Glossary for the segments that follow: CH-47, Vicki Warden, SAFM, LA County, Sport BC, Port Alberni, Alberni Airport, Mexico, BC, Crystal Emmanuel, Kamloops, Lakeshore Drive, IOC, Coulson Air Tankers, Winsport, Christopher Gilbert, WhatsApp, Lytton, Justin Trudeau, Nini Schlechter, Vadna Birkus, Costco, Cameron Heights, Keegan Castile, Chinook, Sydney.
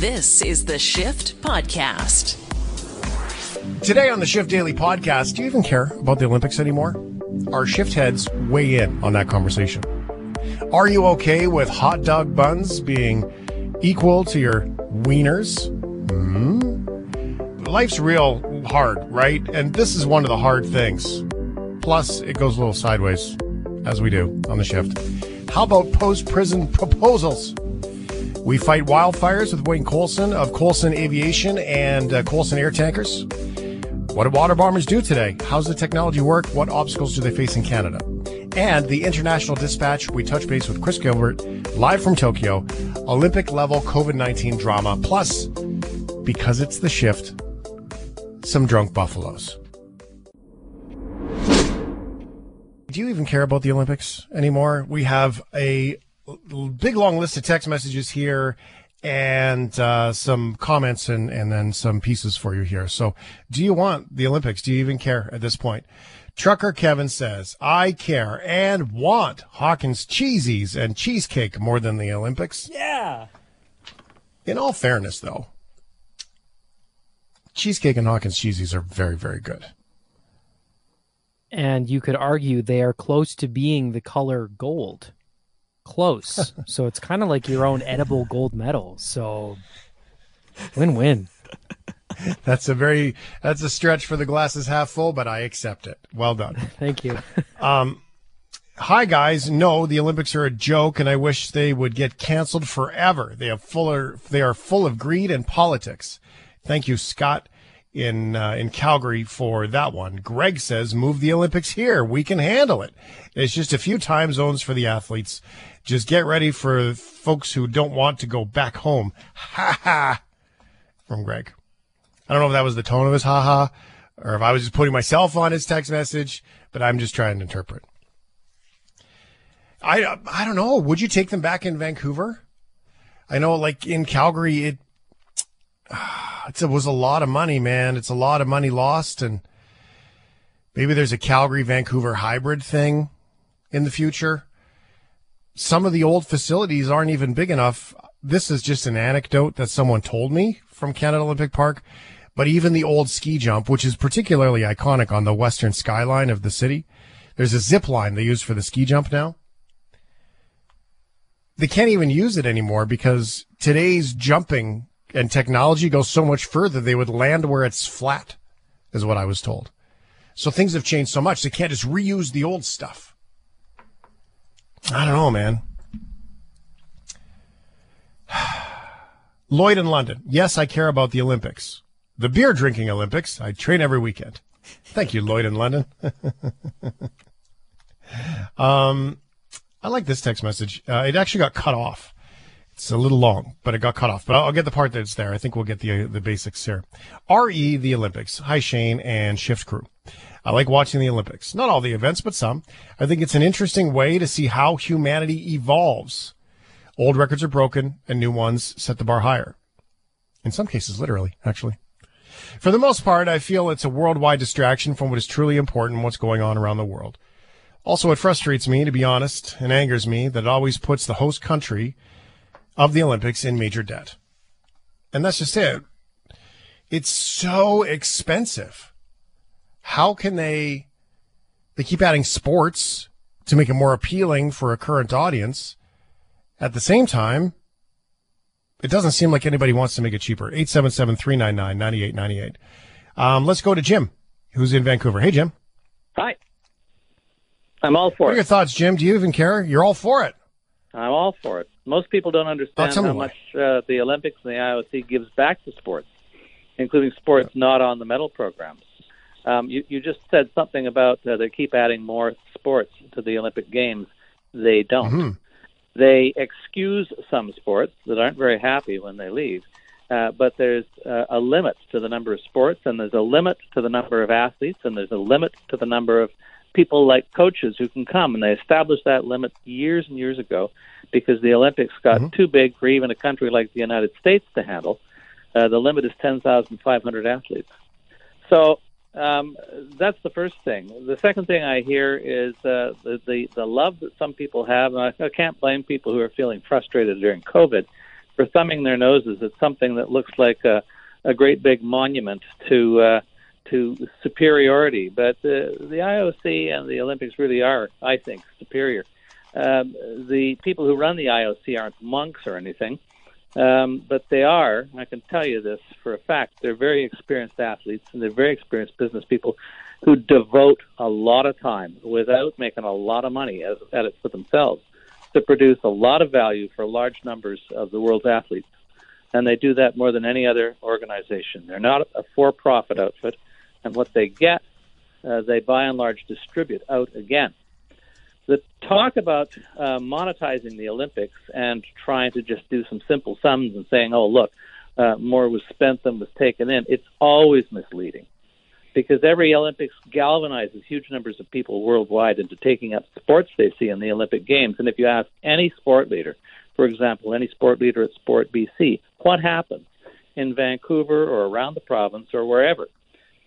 This is the Shift Podcast. Today on the Shift Daily Podcast, do you even care about the Olympics anymore? Our shift heads weigh in on that conversation. Are you okay with hot dog buns being equal to your wieners? Life's real hard, right? And this is one of the hard things. Plus, it goes a little sideways, as we do on the shift. How about post-prison proposals? We fight wildfires with Wayne Coulson of Coulson Aviation and Coulson Air Tankers. What do water bombers do today? How's the technology work? What obstacles do they face in Canada? And the International Dispatch, we touch base with Chris Gilbert, live from Tokyo, Olympic-level COVID-19 drama. Plus, because it's the shift, some drunk buffaloes. Do you even care about the Olympics anymore? We have a big, long list of text messages here and some comments and then some pieces for you here. So do you want the Olympics? Do you even care at this point? Trucker Kevin says, I care and want Hawkins Cheesies and cheesecake more than the Olympics. Yeah. In all fairness, though, cheesecake and Hawkins Cheesies are very, very good. And you could argue they are close to being the color gold. Close. So it's kind of like your own edible gold medal. So win-win. That's a stretch for the glasses half full, but I accept it. Well done. Thank you. Hi, guys. No, the Olympics are a joke, and I wish they would get canceled forever. They are full of greed and politics. Thank you, Scott, in Calgary for that one. Greg says, move the Olympics here. We can handle it. It's just a few time zones for the athletes. Just get ready for folks who don't want to go back home. Ha ha. From Greg. I don't know if that was the tone of his ha ha or if I was just putting myself on his text message, but I'm just trying to interpret. I don't know. Would you take them back in Vancouver? I know, like in Calgary, it was a lot of money, man. It's a lot of money lost, and maybe there's a Calgary-Vancouver hybrid thing in the future. Some of the old facilities aren't even big enough. This is just an anecdote that someone told me from Canada Olympic Park, but even the old ski jump, which is particularly iconic on the western skyline of the city, there's a zip line they use for the ski jump now. They can't even use it anymore because today's jumping and technology goes so much further, they would land where it's flat, is what I was told. So things have changed so much, they can't just reuse the old stuff. I don't know, man. Lloyd in London. Yes, I care about the Olympics. The beer-drinking Olympics. I train every weekend. Thank you, Lloyd in London. I like this text message. It actually got cut off. It's a little long, but it got cut off. But I'll get the part that's there. I think we'll get the basics here. RE, the Olympics. Hi, Shane and Shift Crew. I like watching the Olympics. Not all the events, but some. I think it's an interesting way to see how humanity evolves. Old records are broken, and new ones set the bar higher. In some cases, literally, actually. For the most part, I feel it's a worldwide distraction from what is truly important, what's going on around the world. Also, it frustrates me, to be honest, and angers me that it always puts the host country of the Olympics in major debt. And that's just it. It's so expensive. How can they keep adding sports to make it more appealing for a current audience? At the same time, it doesn't seem like anybody wants to make it cheaper. 877-399-9898. Let's go to Jim, who's in Vancouver. Hey, Jim. Hi. I'm all for it. What are your thoughts, Jim? Do you even care? You're all for it. I'm all for it. Most people don't understand how much the Olympics and the IOC gives back to sports, including sports not on the medal programs. You just said something about they keep adding more sports to the Olympic Games. They don't. Mm-hmm. They excuse some sports that aren't very happy when they leave, but there's a limit to the number of sports, and there's a limit to the number of athletes, and there's a limit to the number of people like coaches who can come, and they established that limit years and years ago because the Olympics got too big for even a country like the United States to handle. The limit is 10,500 athletes. So that's the first thing. The second thing I hear is the love that some people have, and I can't blame people who are feeling frustrated during COVID for thumbing their noses at something that looks like a great big monument to superiority. But the IOC and the Olympics really are, I think, superior. The people who run the IOC aren't monks or anything, but they are, I can tell you this for a fact, they're very experienced athletes and they're very experienced business people who devote a lot of time without making a lot of money at it for themselves to produce a lot of value for large numbers of the world's athletes. And they do that more than any other organization. They're not a for-profit outfit, and what they get, they by and large distribute out again. The talk about monetizing the Olympics and trying to just do some simple sums and saying, oh, look, more was spent than was taken in, it's always misleading because every Olympics galvanizes huge numbers of people worldwide into taking up sports they see in the Olympic Games. And if you ask any sport leader, for example, any sport leader at Sport BC, what happens in Vancouver or around the province or wherever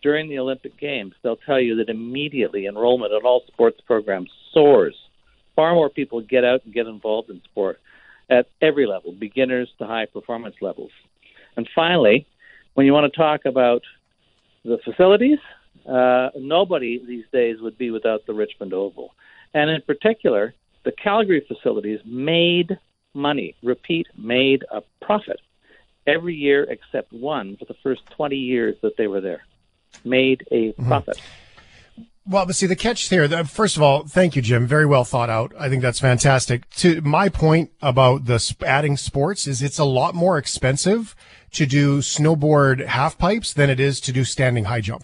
during the Olympic Games, they'll tell you that immediately enrollment in all sports programs soars. Far more people get out and get involved in sport at every level, beginners to high performance levels. And finally, when you want to talk about the facilities, nobody these days would be without the Richmond Oval. And in particular, the Calgary facilities made money, repeat, made a profit every year except one for the first 20 years that they were there. Made a profit. Well, but see, the catch here, first of all, thank you, Jim. Very well thought out. I think that's fantastic. To my point about the adding sports is it's a lot more expensive to do snowboard half pipes than it is to do standing high jump.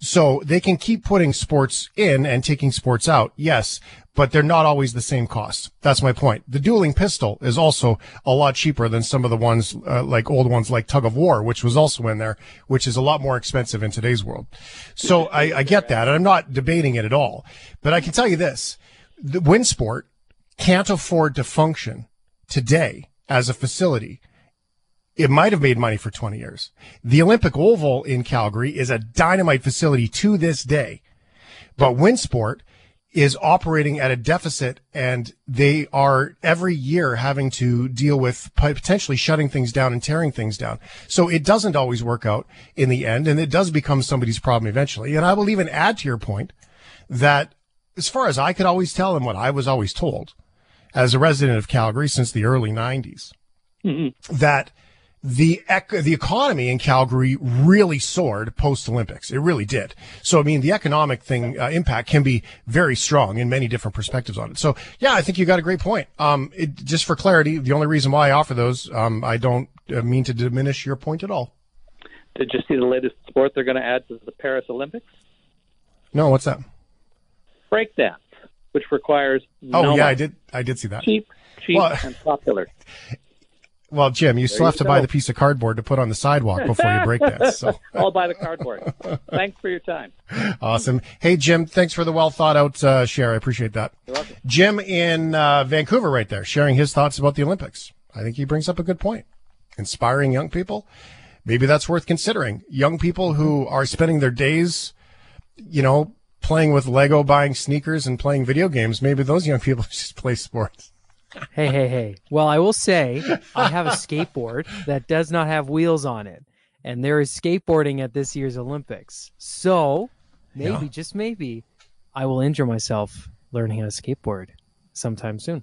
So they can keep putting sports in and taking sports out, yes, but they're not always the same cost. That's my point. The dueling pistol is also a lot cheaper than some of the ones, like old ones like tug of war, which was also in there, which is a lot more expensive in today's world. So I get that, and I'm not debating it at all. But I can tell you this, the Winsport can't afford to function today as a facility. It might have made money for 20 years. The Olympic Oval in Calgary is a dynamite facility to this day, but Winsport is operating at a deficit, and they are every year having to deal with potentially shutting things down and tearing things down. So it doesn't always work out in the end, and it does become somebody's problem eventually. And I will even add to your point that as far as I could always tell and what I was always told as a resident of Calgary since the early 90s, that the economy in Calgary really soared post-Olympics. It really did. So, I mean, the economic thing, impact can be very strong in many different perspectives on it. So, yeah, I think you got a great point. Just for clarity, the only reason why I offer those, I don't mean to diminish your point at all. Did you see the latest sport they're going to add to the Paris Olympics? No, what's that? Breakdance, which requires no money. I did see that. Cheap, well, and popular. Well, Jim, you still have to buy the piece of cardboard to put on the sidewalk before you break that. So. I'll buy the cardboard. Thanks for your time. Awesome. Hey, Jim, thanks for the well-thought-out share. I appreciate that. You're welcome. Jim in Vancouver right there, sharing his thoughts about the Olympics. I think he brings up a good point. Inspiring young people. Maybe that's worth considering. Young people who are spending their days, you know, playing with Lego, buying sneakers, and playing video games. Maybe those young people just play sports. Hey. Well, I will say I have a skateboard that does not have wheels on it, and there is skateboarding at this year's Olympics. So maybe, just maybe, I will injure myself learning how to skateboard sometime soon.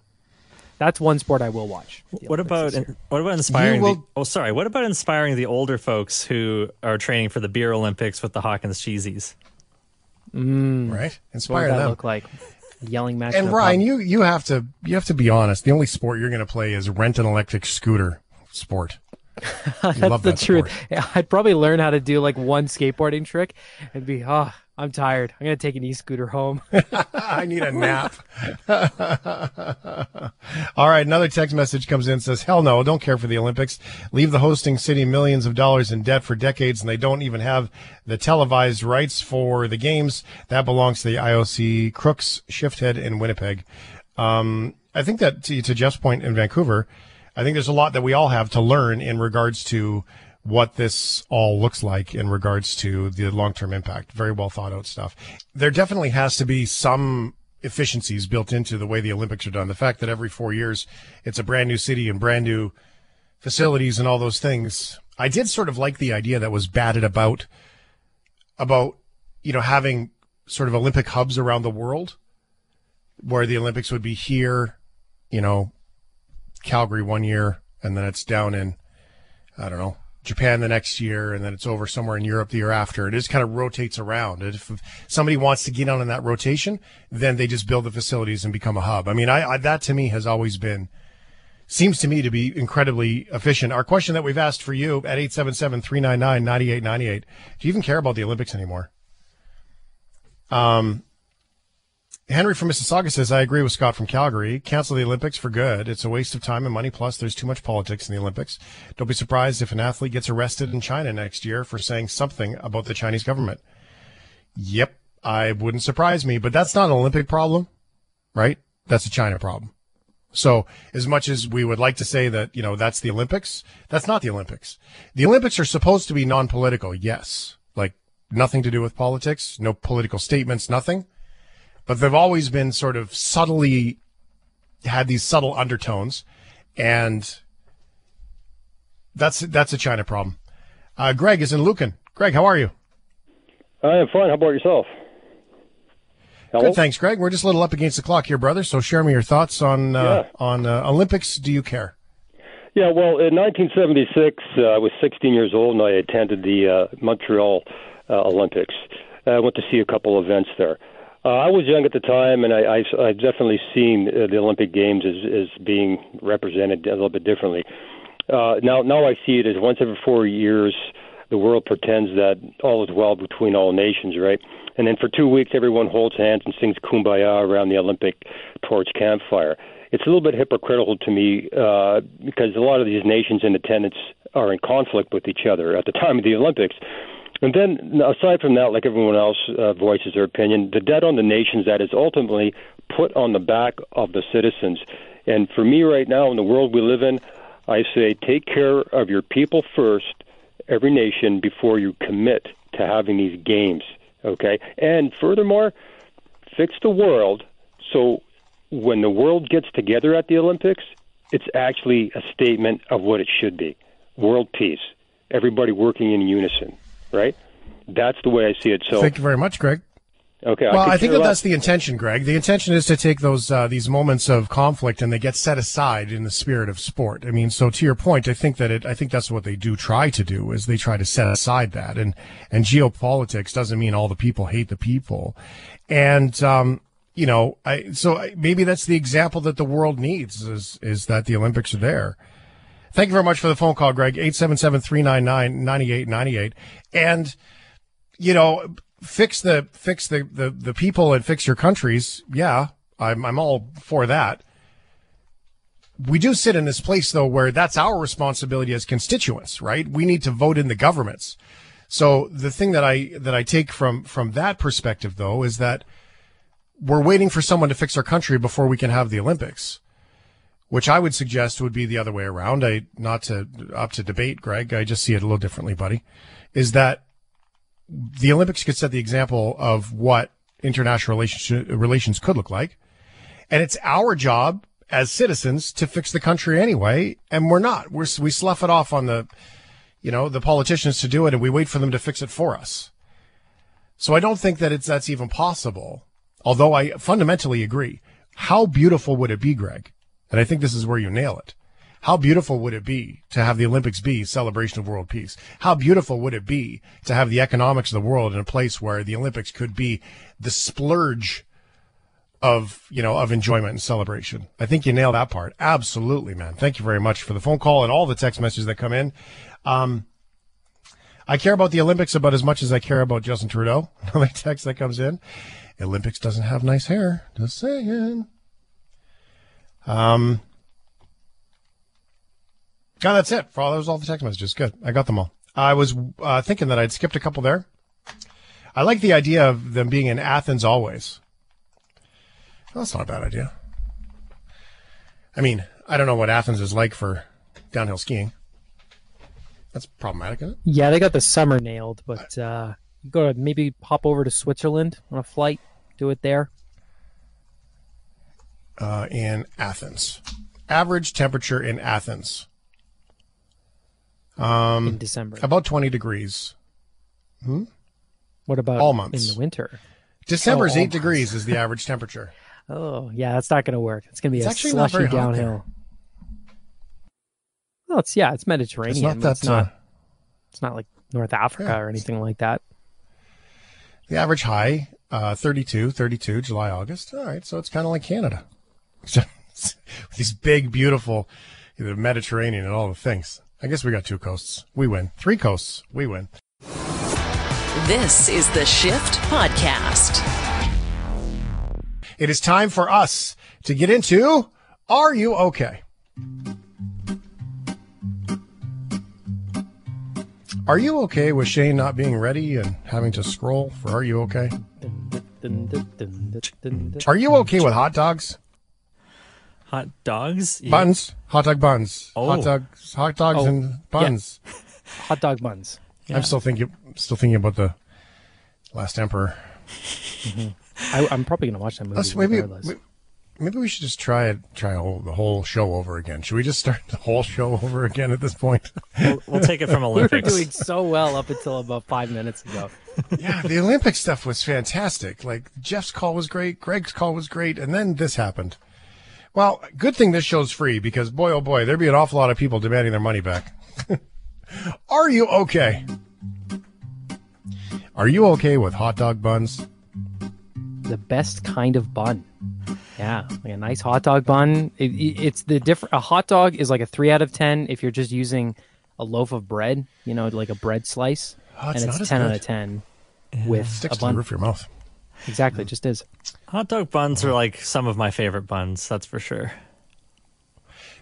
That's one sport I will watch. What about inspiring the older folks who are training for the beer Olympics with the Hawkins Cheesies? Right? Inspire them. What would that look like? Yelling match. And Ryan, you have to be honest. The only sport you're going to play is rent an electric scooter sport. That's the truth. I'd probably learn how to do like one skateboarding trick and be, I'm tired. I'm going to take an e-scooter home. I need a nap. All right. Another text message comes in, says, hell no, don't care for the Olympics. Leave the hosting city millions of dollars in debt for decades, and they don't even have the televised rights for the games. That belongs to the IOC crooks, Shifthead, in Winnipeg. I think that to Jeff's point in Vancouver, I think there's a lot that we all have to learn in regards to what this all looks like in regards to the long-term impact. Very well thought out stuff. There definitely has to be some efficiencies built into the way the Olympics are done. The fact that every 4 years it's a brand new city and brand new facilities and all those things. I did sort of like the idea that was batted about, you know, having sort of Olympic hubs around the world where the Olympics would be here, you know, Calgary one year, and then it's down in, I don't know, Japan the next year, and then it's over somewhere in Europe the year after. It just kind of rotates around. And if somebody wants to get on in that rotation, then they just build the facilities and become a hub. I mean, I that to me has always been, seems to me to be incredibly efficient. Our question that we've asked for you at 877-399-9898, do you even care about the Olympics anymore? Henry from Mississauga says, I agree with Scott from Calgary. Cancel the Olympics for good. It's a waste of time and money. Plus, there's too much politics in the Olympics. Don't be surprised if an athlete gets arrested in China next year for saying something about the Chinese government. Yep, I wouldn't surprise me. But that's not an Olympic problem, right? That's a China problem. So as much as we would like to say that, you know, that's the Olympics, that's not the Olympics. The Olympics are supposed to be non-political, yes. Like, nothing to do with politics, no political statements, nothing. But they've always been sort of subtly had these subtle undertones, and that's a China problem. Greg is in Lucan. Greg, how are you? I am fine. How about yourself? Hello? Good, thanks, Greg. We're just a little up against the clock here, brother. So share me your thoughts on Olympics. Do you care? Yeah, well, in 1976, I was 16 years old, and I attended the Montreal Olympics. I went to see a couple events there. I was young at the time, and I've definitely seen the Olympic Games as being represented a little bit differently. Now I see it as once every 4 years, the world pretends that all is well between all nations, right? And then for 2 weeks, everyone holds hands and sings Kumbaya around the Olympic torch campfire. It's a little bit hypocritical to me because a lot of these nations in attendance are in conflict with each other at the time of the Olympics. And then, aside from that, like everyone else voices their opinion, the debt on the nations that is ultimately put on the back of the citizens. And for me right now, in the world we live in, I say take care of your people first, every nation, before you commit to having these games, okay? And furthermore, fix the world so when the world gets together at the Olympics, it's actually a statement of what it should be, world peace, everybody working in unison. Right? That's the way I see it. So, thank you very much, Greg. Okay. Well, I think that's the intention, Greg. The intention is to take those these moments of conflict and they get set aside in the spirit of sport. I mean, so to your point, I think that's what they do try to do is they try to set aside that. And geopolitics doesn't mean all the people hate the people. And you know, so maybe that's the example that the world needs is that the Olympics are there. Thank you very much for the phone call, Greg, 877-399-9898. And, you know, fix the people and fix your countries. Yeah, I'm all for that. We do sit in this place, though, where that's our responsibility as constituents, right? We need to vote in the governments. So the thing that I take from that perspective, though, is that we're waiting for someone to fix our country before we can have the Olympics. Which I would suggest would be the other way around. Not to debate, Greg. I just see it a little differently, buddy. Is that the Olympics could set the example of what international relations could look like, and it's our job as citizens to fix the country anyway. And we're not. We slough it off on the, you know, the politicians to do it, and we wait for them to fix it for us. So I don't think that that's even possible. Although I fundamentally agree. How beautiful would it be, Greg? And I think this is where you nail it. How beautiful would it be to have the Olympics be celebration of world peace? How beautiful would it be to have the economics of the world in a place where the Olympics could be the splurge of, you know, of enjoyment and celebration? I think you nailed that part. Absolutely, man. Thank you very much for the phone call and all the text messages that come in. I care about the Olympics about as much as I care about Justin Trudeau. Another text that comes in. Olympics doesn't have nice hair. Just saying. God, that's it. For all those, all the text messages. Good. I got them all. I was thinking that I'd skipped a couple there. I like the idea of them being in Athens always. Well, that's not a bad idea. I mean, I don't know what Athens is like for downhill skiing. That's problematic, isn't it? Yeah, they got the summer nailed, but you go to maybe pop over to Switzerland on a flight, do it there. In Athens. Average temperature in Athens. In December. About 20 degrees. Hmm? What about all months? In the winter? December's 8 degrees is the average temperature. Oh, yeah, that's not going to work. It's going to be a slushy downhill. Well, it's, yeah, it's Mediterranean. It's not, it's not like North Africa or anything like that. The average high, 32, July, August. All right, so it's kind of like Canada. So, these big, beautiful, the Mediterranean and all the things. I guess we got two coasts. We win. Three coasts. We win. This is the Shift Podcast. It is time for us to get into Are You Okay? Are you okay with Shane not being ready and having to scroll for Are You Okay? Are you okay with hot dogs? Hot dogs? Yeah. Buns. Hot dog buns. Oh. Hot dogs and buns. Yeah. Hot dog buns. Yeah. I'm still thinking about the Last Emperor. Mm-hmm. I'm probably going to watch that movie. Maybe we should just try the whole show over again. Should we just start the whole show over again at this point? We'll take it from Olympics. We were doing so well up until about 5 minutes ago. Yeah, the Olympic stuff was fantastic. Like, Jeff's call was great, Greg's call was great, and then this happened. Well, good thing this show's free, because boy, oh boy, there'd be an awful lot of people demanding their money back. Are you okay? Are you okay with hot dog buns? The best kind of bun. Yeah, like a nice hot dog bun. It's the different. A hot dog is like a 3 out of 10 if you're just using a loaf of bread, you know, like a bread slice, and it's 10 out of 10 with sticks a bun. To the roof of your mouth. Exactly, just is. Hot dog buns are like some of my favorite buns, that's for sure.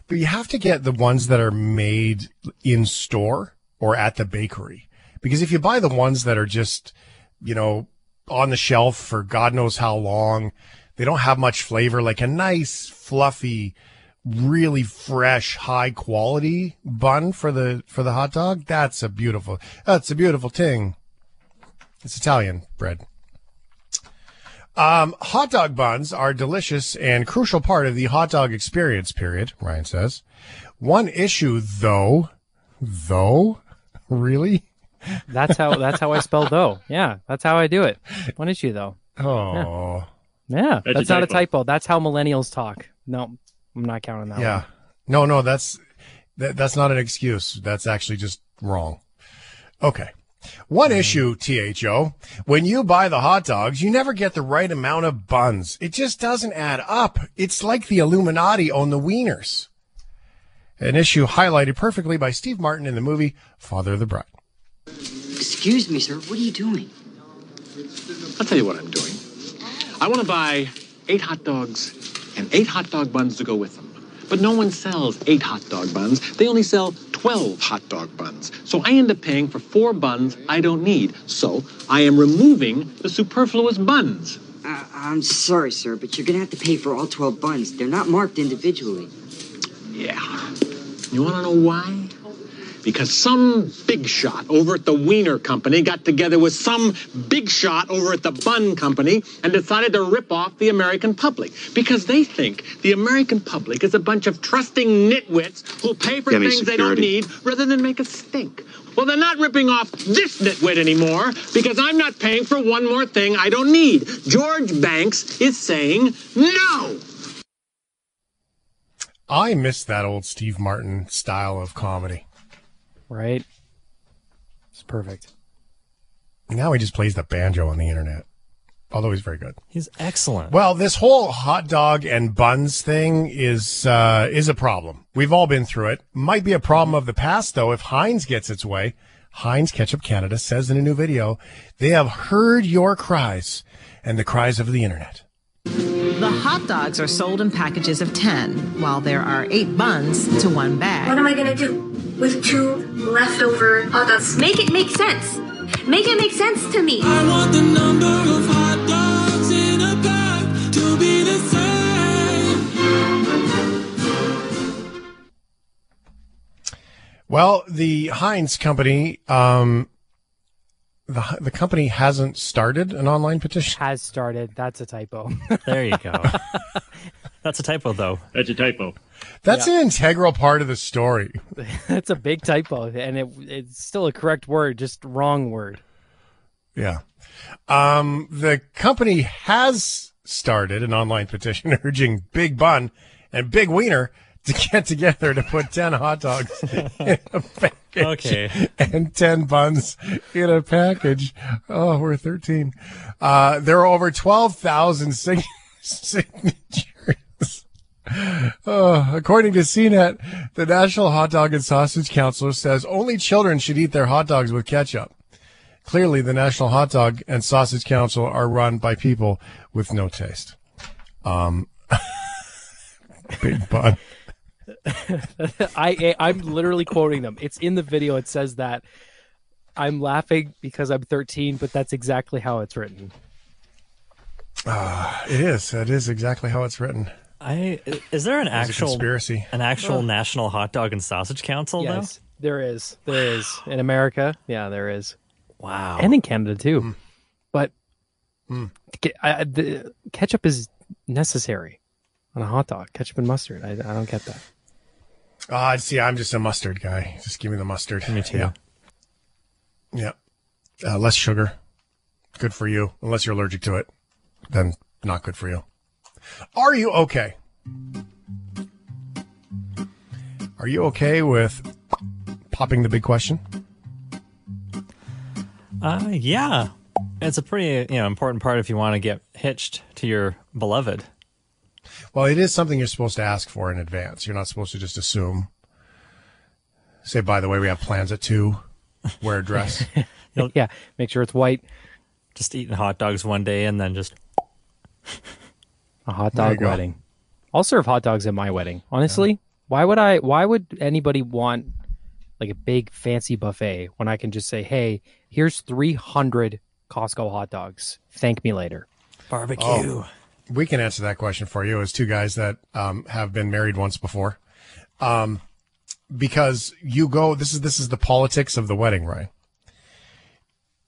But you have to get the ones that are made in store or at the bakery, because if you buy the ones that are just, you know, on the shelf for God knows how long. They don't have much flavor. Like a nice, fluffy, really fresh, high quality bun for the hot dog. That's a beautiful thing. It's Italian bread. Hot dog buns are delicious and crucial part of the hot dog experience, period, Ryan says. One issue though, really? That's how I spell though. Yeah, that's how I do it. One issue though. Oh. Yeah. Yeah, that's not a typo. That's how millennials talk. No, I'm not counting that. Yeah, one. No, that's not an excuse. That's actually just wrong. Okay, one issue, THO. When you buy the hot dogs, you never get the right amount of buns. It just doesn't add up. It's like the Illuminati own the wieners. An issue highlighted perfectly by Steve Martin in the movie Father of the Bride. Excuse me, sir. What are you doing? I'll tell you what I'm doing. I want to buy 8 hot dogs and 8 hot dog buns to go with them. But no one sells 8 hot dog buns. They only sell 12 hot dog buns. So I end up paying for 4 buns I don't need. So I am removing the superfluous buns. I'm sorry, sir, but you're going to have to pay for all 12 buns. They're not marked individually. Yeah. You want to know why? Because some big shot over at the Wiener Company got together with some big shot over at the Bun Company and decided to rip off the American public. Because they think the American public is a bunch of trusting nitwits who'll pay for things they don't need rather than make a stink. Well, they're not ripping off this nitwit anymore because I'm not paying for one more thing I don't need. George Banks is saying no. I miss that old Steve Martin style of comedy. Right? It's perfect. Now he just plays the banjo on the internet. Although he's very good. He's excellent. Well, this whole hot dog and buns thing is a problem. We've all been through it. Might be a problem of the past, though, if Heinz gets its way. Heinz Ketchup Canada says in a new video, they have heard your cries and the cries of the internet. The hot dogs are sold in packages of 10, while there are 8 buns to 1 bag. What am I going to do with 2 leftover hot dogs? Make it make sense. Make it make sense to me. I want the number of hot dogs in a pack to be the same. Well, the Heinz company, the company hasn't started an online petition. Has started. That's a typo. There you go. That's a typo, though. That's a typo. That's an integral part of the story. That's a big typo, and it's still a correct word, just wrong word. Yeah. The company has started an online petition urging Big Bun and Big Wiener to get together to put 10 hot dogs in a package and 10 buns in a package. Oh, we're 13. There are over 12,000 signatures. According to CNET, the National Hot Dog and Sausage Council says only children should eat their hot dogs with ketchup. Clearly, the National Hot Dog and Sausage Council are run by people with no taste. Big Bun. I'm literally quoting them. It's in the video. It says that. I'm laughing because I'm 13, but that's exactly how it's written. It is. That is exactly how it's written. Is there an actual conspiracy? An actual National Hot Dog and Sausage Council? Yes, though? There is. There is in America. Yeah, there is. Wow. And in Canada too. Mm. But the ketchup is necessary on a hot dog. Ketchup and mustard. I don't get that. See, I'm just a mustard guy. Just give me the mustard. Me too. Yeah. Less sugar. Good for you. Unless you're allergic to it, then not good for you. Are you okay? Are you okay with popping the big question? Yeah. It's a pretty, important part if you want to get hitched to your beloved. Well, it is something you're supposed to ask for in advance. You're not supposed to just assume. Say, by the way, we have plans at 2. Wear a dress. Yeah, make sure it's white. Just eating hot dogs one day and then just... A hot dog wedding. Go. I'll serve hot dogs at my wedding. Honestly, why would anybody want like a big fancy buffet when I can just say, hey, here's 300 Costco hot dogs. Thank me later. Barbecue. Oh, we can answer that question for you as two guys that have been married once before. Because you go, this is the politics of the wedding, right?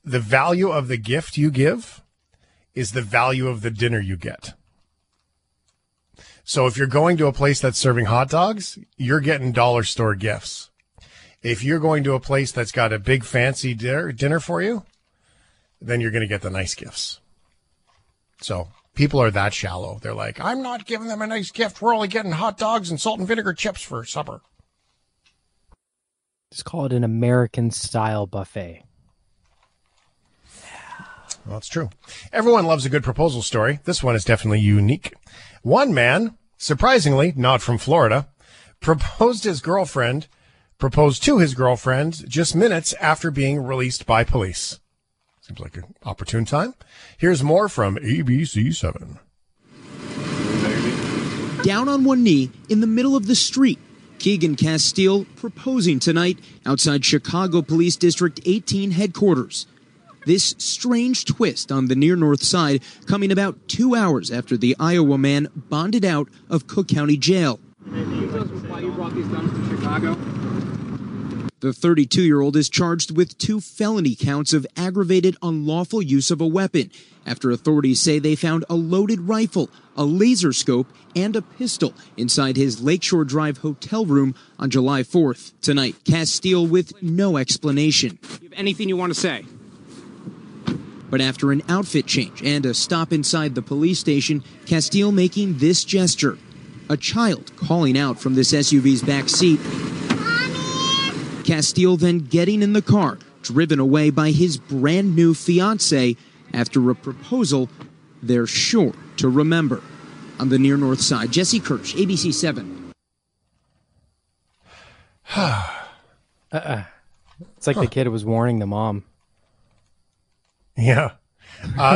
The value of the gift you give is the value of the dinner you get. So if you're going to a place that's serving hot dogs, you're getting dollar store gifts. If you're going to a place that's got a big fancy dinner for you, then you're going to get the nice gifts. So people are that shallow. They're like, I'm not giving them a nice gift. We're only getting hot dogs and salt and vinegar chips for supper. Just call it an American-style buffet. Well, it's true. Everyone loves a good proposal story. This one is definitely unique. One man, surprisingly, not from Florida, proposed to his girlfriend just minutes after being released by police. Seems like an opportune time. Here's more from ABC7. Down on one knee in the middle of the street, Keegan Castile proposing tonight outside Chicago Police District 18 headquarters. This strange twist on the near north side coming about 2 hours after the Iowa man bonded out of Cook County Jail. Why you brought these guns to Chicago? The 32-year-old is charged with 2 felony counts of aggravated unlawful use of a weapon after authorities say they found a loaded rifle, a laser scope, and a pistol inside his Lakeshore Drive hotel room on July 4th. Tonight, Castile with no explanation. You have anything you want to say? But after an outfit change and a stop inside the police station, Castile making this gesture. A child calling out from this SUV's back seat. Mommy! Castile then getting in the car, driven away by his brand new fiancée after a proposal they're sure to remember. On the near north side, Jesse Kirsch, ABC7. It's like the kid was warning the mom. Yeah.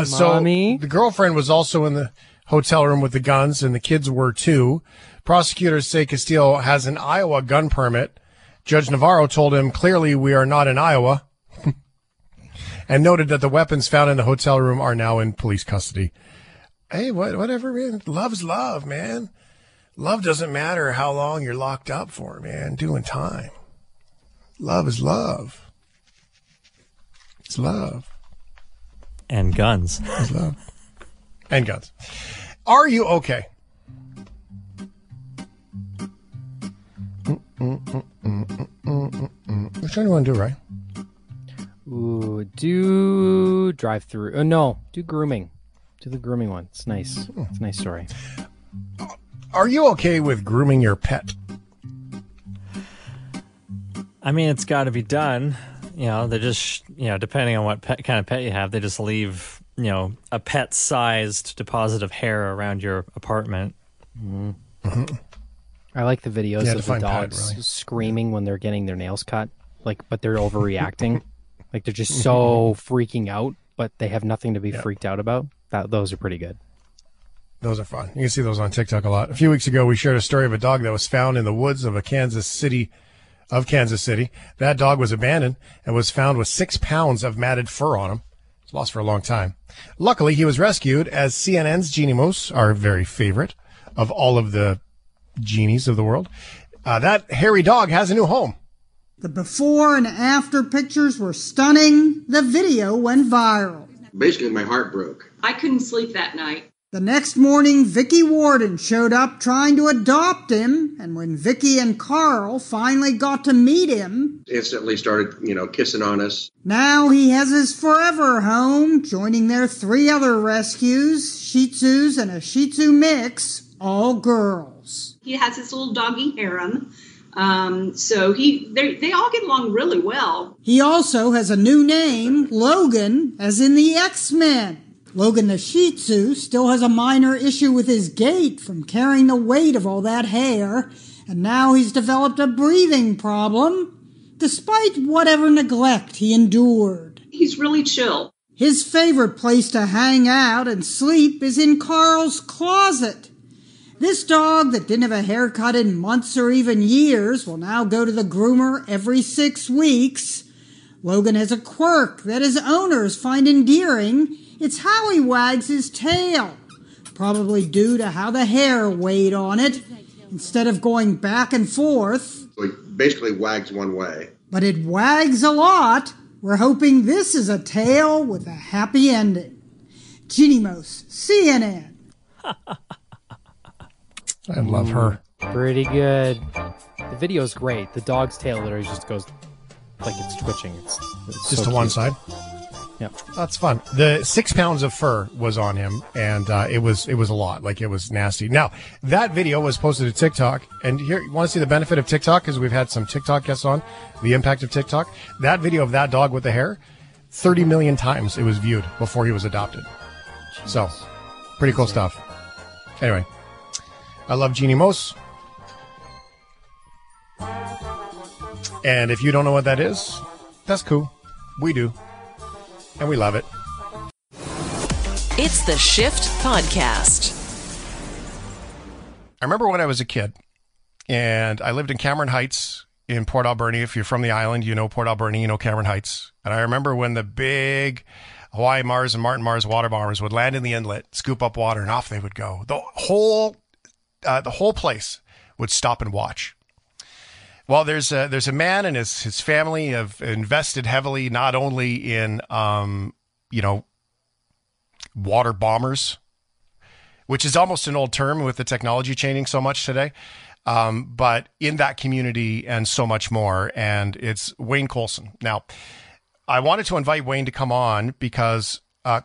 So the girlfriend was also in the hotel room with the guns, and the kids were too. Prosecutors say Castile has an Iowa gun permit. Judge Navarro told him, clearly we are not in Iowa, and noted that the weapons found in the hotel room are now in police custody. Hey, whatever, man. Love's love, man. Love doesn't matter how long you're locked up for, man. Doing time. Love is love. It's love. And guns. And guns. Are you okay? Which one do you want to do, Ryan? Ooh, do drive-through. Oh, no, do grooming. Do the grooming one. It's nice. It's a nice story. Are you okay with grooming your pet? I mean, it's got to be done. You know, they're just, you know, depending on what pet, kind of pet you have, they just leave, you know, a pet-sized deposit of hair around your apartment. Mm-hmm. Mm-hmm. I like the videos of the dogs screaming when they're getting their nails cut, like, but they're overreacting. Like, they're just so freaking out, but they have nothing to be freaked out about. Those are pretty good. Those are fun. You can see those on TikTok a lot. A few weeks ago, we shared a story of a dog that was found in the woods of Kansas City. That dog was abandoned and was found with 6 pounds of matted fur on him. It was lost for a long time. Luckily, he was rescued, as CNN's Genie Moose, our very favorite of all of the genies of the world. That hairy dog has a new home. The before and after pictures were stunning. The video went viral. Basically, my heart broke. I couldn't sleep that night. The next morning, Vicki Warden showed up trying to adopt him, and when Vicki and Carl finally got to meet him, instantly started, you know, kissing on us. Now he has his forever home, joining their 3 other rescues, Shih Tzus and a Shih Tzu mix, all girls. He has his little doggy harem. So they all get along really well. He also has a new name, Logan, as in the X-Men. Logan the Shih Tzu still has a minor issue with his gait from carrying the weight of all that hair, and now he's developed a breathing problem, despite whatever neglect he endured. He's really chill. His favorite place to hang out and sleep is in Carl's closet. This dog that didn't have a haircut in months or even years will now go to the groomer every 6 weeks. Logan has a quirk that his owners find endearing. It's how he wags his tail, probably due to how the hair weighed on it, instead of going back and forth. So he basically wags one way. But it wags a lot. We're hoping this is a tale with a happy ending. Jeannie Mose, CNN. I love her. Pretty good. The video's great. The dog's tail literally just goes like it's twitching. It's just so to one side. Yeah, that's fun. The 6 pounds of fur was on him, and it was a lot. Like, it was nasty. Now, that video was posted to TikTok, and here, you want to see the benefit of TikTok, because we've had some TikTok guests on, the impact of TikTok. That video of that dog with the hair, 30 million times it was viewed before he was adopted. Jeez. So, pretty cool stuff. Anyway, I love Jeannie Mose. And if you don't know what that is, that's cool. We do. And we love it. It's the Shift Podcast. I remember when I was a kid, and I lived in Cameron Heights in Port Alberni. If you're from the island, you know Port Alberni, you know Cameron Heights. And I remember when the big Hawaii Mars and Martin Mars water bombers would land in the inlet, scoop up water, and off they would go. The whole place would stop and watch. Well, there's a man and his family have invested heavily, not only in, water bombers, which is almost an old term with the technology changing so much today, but in that community and so much more. And it's Wayne Coulson. Now, I wanted to invite Wayne to come on because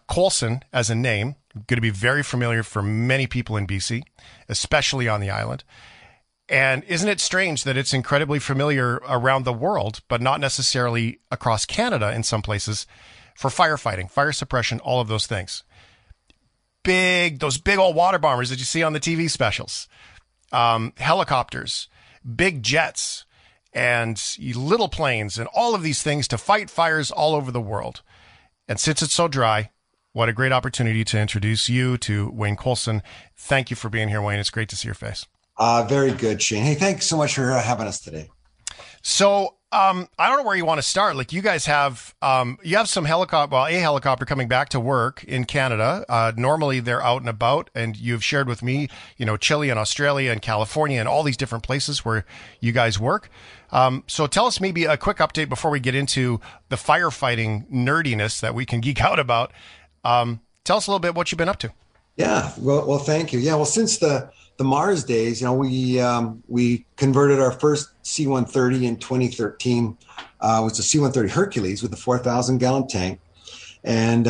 Coulson, as a name, going to be very familiar for many people in BC, especially on the island. And isn't it strange that it's incredibly familiar around the world, but not necessarily across Canada in some places, for firefighting, fire suppression, all of those things. Those big old water bombers that you see on the TV specials, helicopters, big jets, and little planes, and all of these things to fight fires all over the world. And since it's so dry, what a great opportunity to introduce you to Wayne Coulson. Thank you for being here, Wayne. It's great to see your face. Very good, Shane. Hey, thanks so much for having us today. So I don't know where you want to start. Like, you guys have some helicopter coming back to work in Canada. Normally they're out and about, and you've shared with me, you know, Chile and Australia and California and all these different places where you guys work. So tell us maybe a quick update before we get into the firefighting nerdiness that we can geek out about. Tell us a little bit what you've been up to. Yeah. Well, thank you. Yeah. Well, since the Mars days, you know, we converted our first C-130 in 2013 was a C-130 Hercules with a 4,000-gallon tank, and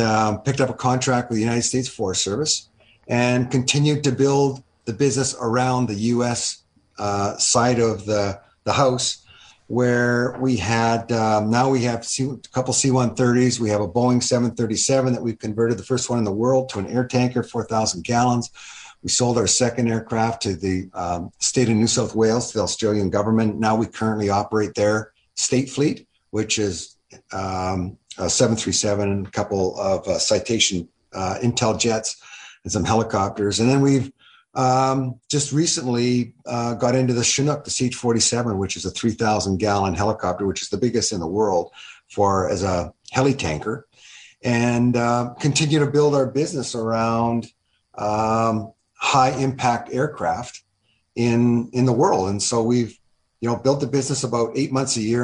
picked up a contract with the United States Forest Service and continued to build the business around the U.S. Side of the house, where we had, now we have a couple C-130s. We have a Boeing 737 that we've converted, the first one in the world, to an air tanker, 4,000 gallons. We sold our second aircraft to the state of New South Wales, to the Australian government. Now we currently operate their state fleet, which is a 737 and a couple of Citation Intel jets and some helicopters. And then we've just recently got into the Chinook, the CH-47, which is a 3,000-gallon helicopter, which is the biggest in the world for as a heli tanker, and continue to build our business around high-impact aircraft in the world. And so we've, you know, built the business about 8 months a year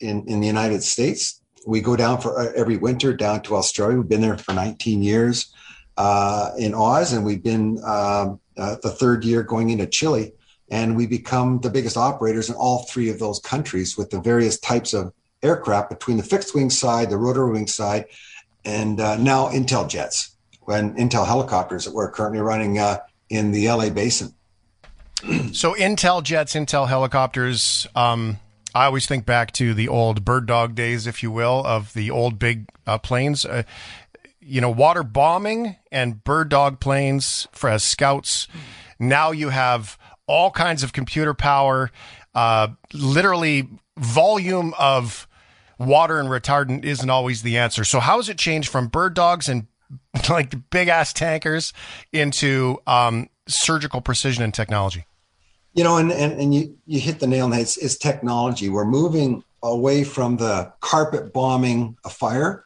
in the United States. We go down for every winter down to Australia. We've been there for 19 years in Oz, and we've been the third year going into Chile, and we become the biggest operators in all three of those countries with the various types of aircraft between the fixed wing side, the rotor wing side, and now Intel jets and Intel helicopters that we're currently running in the LA Basin. So Intel jets, Intel helicopters. I always think back to the old bird dog days, if you will, of the old big planes. You know, water bombing and bird dog planes for as scouts. Now you have all kinds of computer power, literally volume of water and retardant isn't always the answer. So how has it changed from bird dogs and like the big ass tankers into surgical precision and technology? You know, and you hit the nail on the head. It's technology. We're moving away from the carpet bombing a fire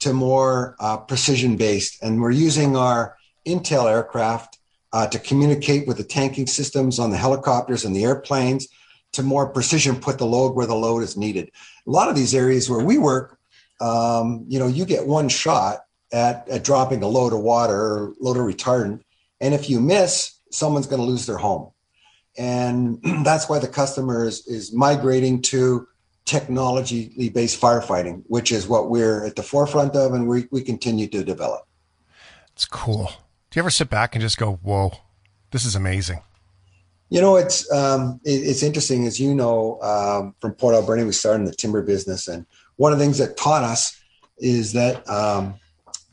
to more precision-based. And we're using our Intel aircraft to communicate with the tanking systems on the helicopters and the airplanes to more precision put the load where the load is needed. A lot of these areas where we work, you know, you get one shot at dropping a load of water or load of retardant. And if you miss, someone's going to lose their home. And that's why the customer is migrating to technology-based firefighting, which is what we're at the forefront of, and we continue to develop. It's cool. Do you ever sit back and just go, whoa, this is amazing? You know, it's interesting. As you know, from Port Alberni, we started in the timber business. And one of the things that taught us is that,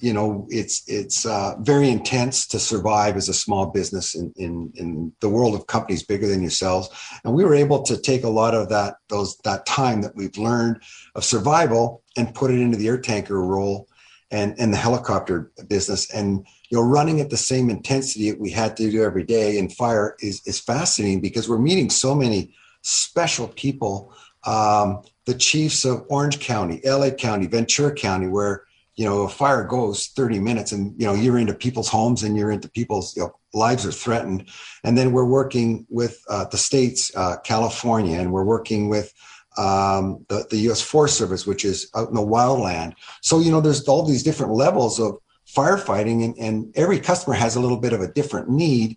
you know, it's very intense to survive as a small business in the world of companies bigger than yourselves. And we were able to take a lot of that time that we've learned of survival and put it into the air tanker role and the helicopter business. And, you know, running at the same intensity that we had to do every day in fire is fascinating because we're meeting so many special people, the chiefs of Orange County, LA County, Ventura County, where, you know, a fire goes 30 minutes and, you know, you're into people's homes and you're into people's, you know, lives are threatened. And then we're working with the states, California, and we're working with the U.S. Forest Service, which is out in the wildland. So, you know, there's all these different levels of firefighting and every customer has a little bit of a different need.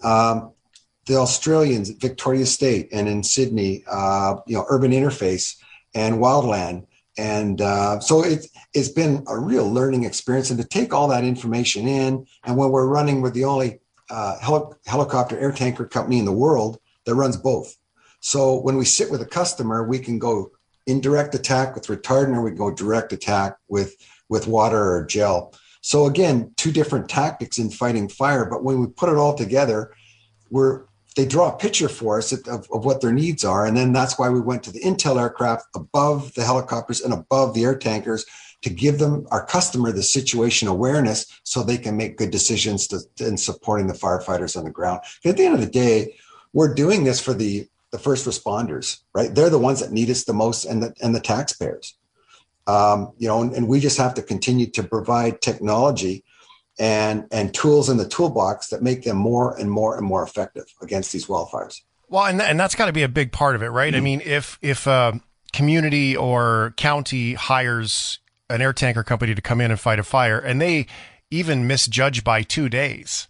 The Australians, Victoria State and in Sydney, you know, urban interface and wildland. And so it's been a real learning experience. And to take all that information in, and when we're running, we're the only helicopter air tanker company in the world that runs both. So when we sit with a customer, we can go indirect attack with retardant, or we can go direct attack with water or gel. So again, two different tactics in fighting fire. But when we put it all together, they draw a picture for us of what their needs are. And then that's why we went to the Intel aircraft above the helicopters and above the air tankers to give them, our customer, the situation awareness so they can make good decisions in supporting the firefighters on the ground. At the end of the day, we're doing this for the first responders, right? They're the ones that need us the most and the taxpayers. You know, and we just have to continue to provide technology and tools in the toolbox that make them more and more and more effective against these wildfires. Well, and that's got to be a big part of it, right? Mm-hmm. I mean, if a community or county hires an air tanker company to come in and fight a fire, and they even misjudge by 2 days,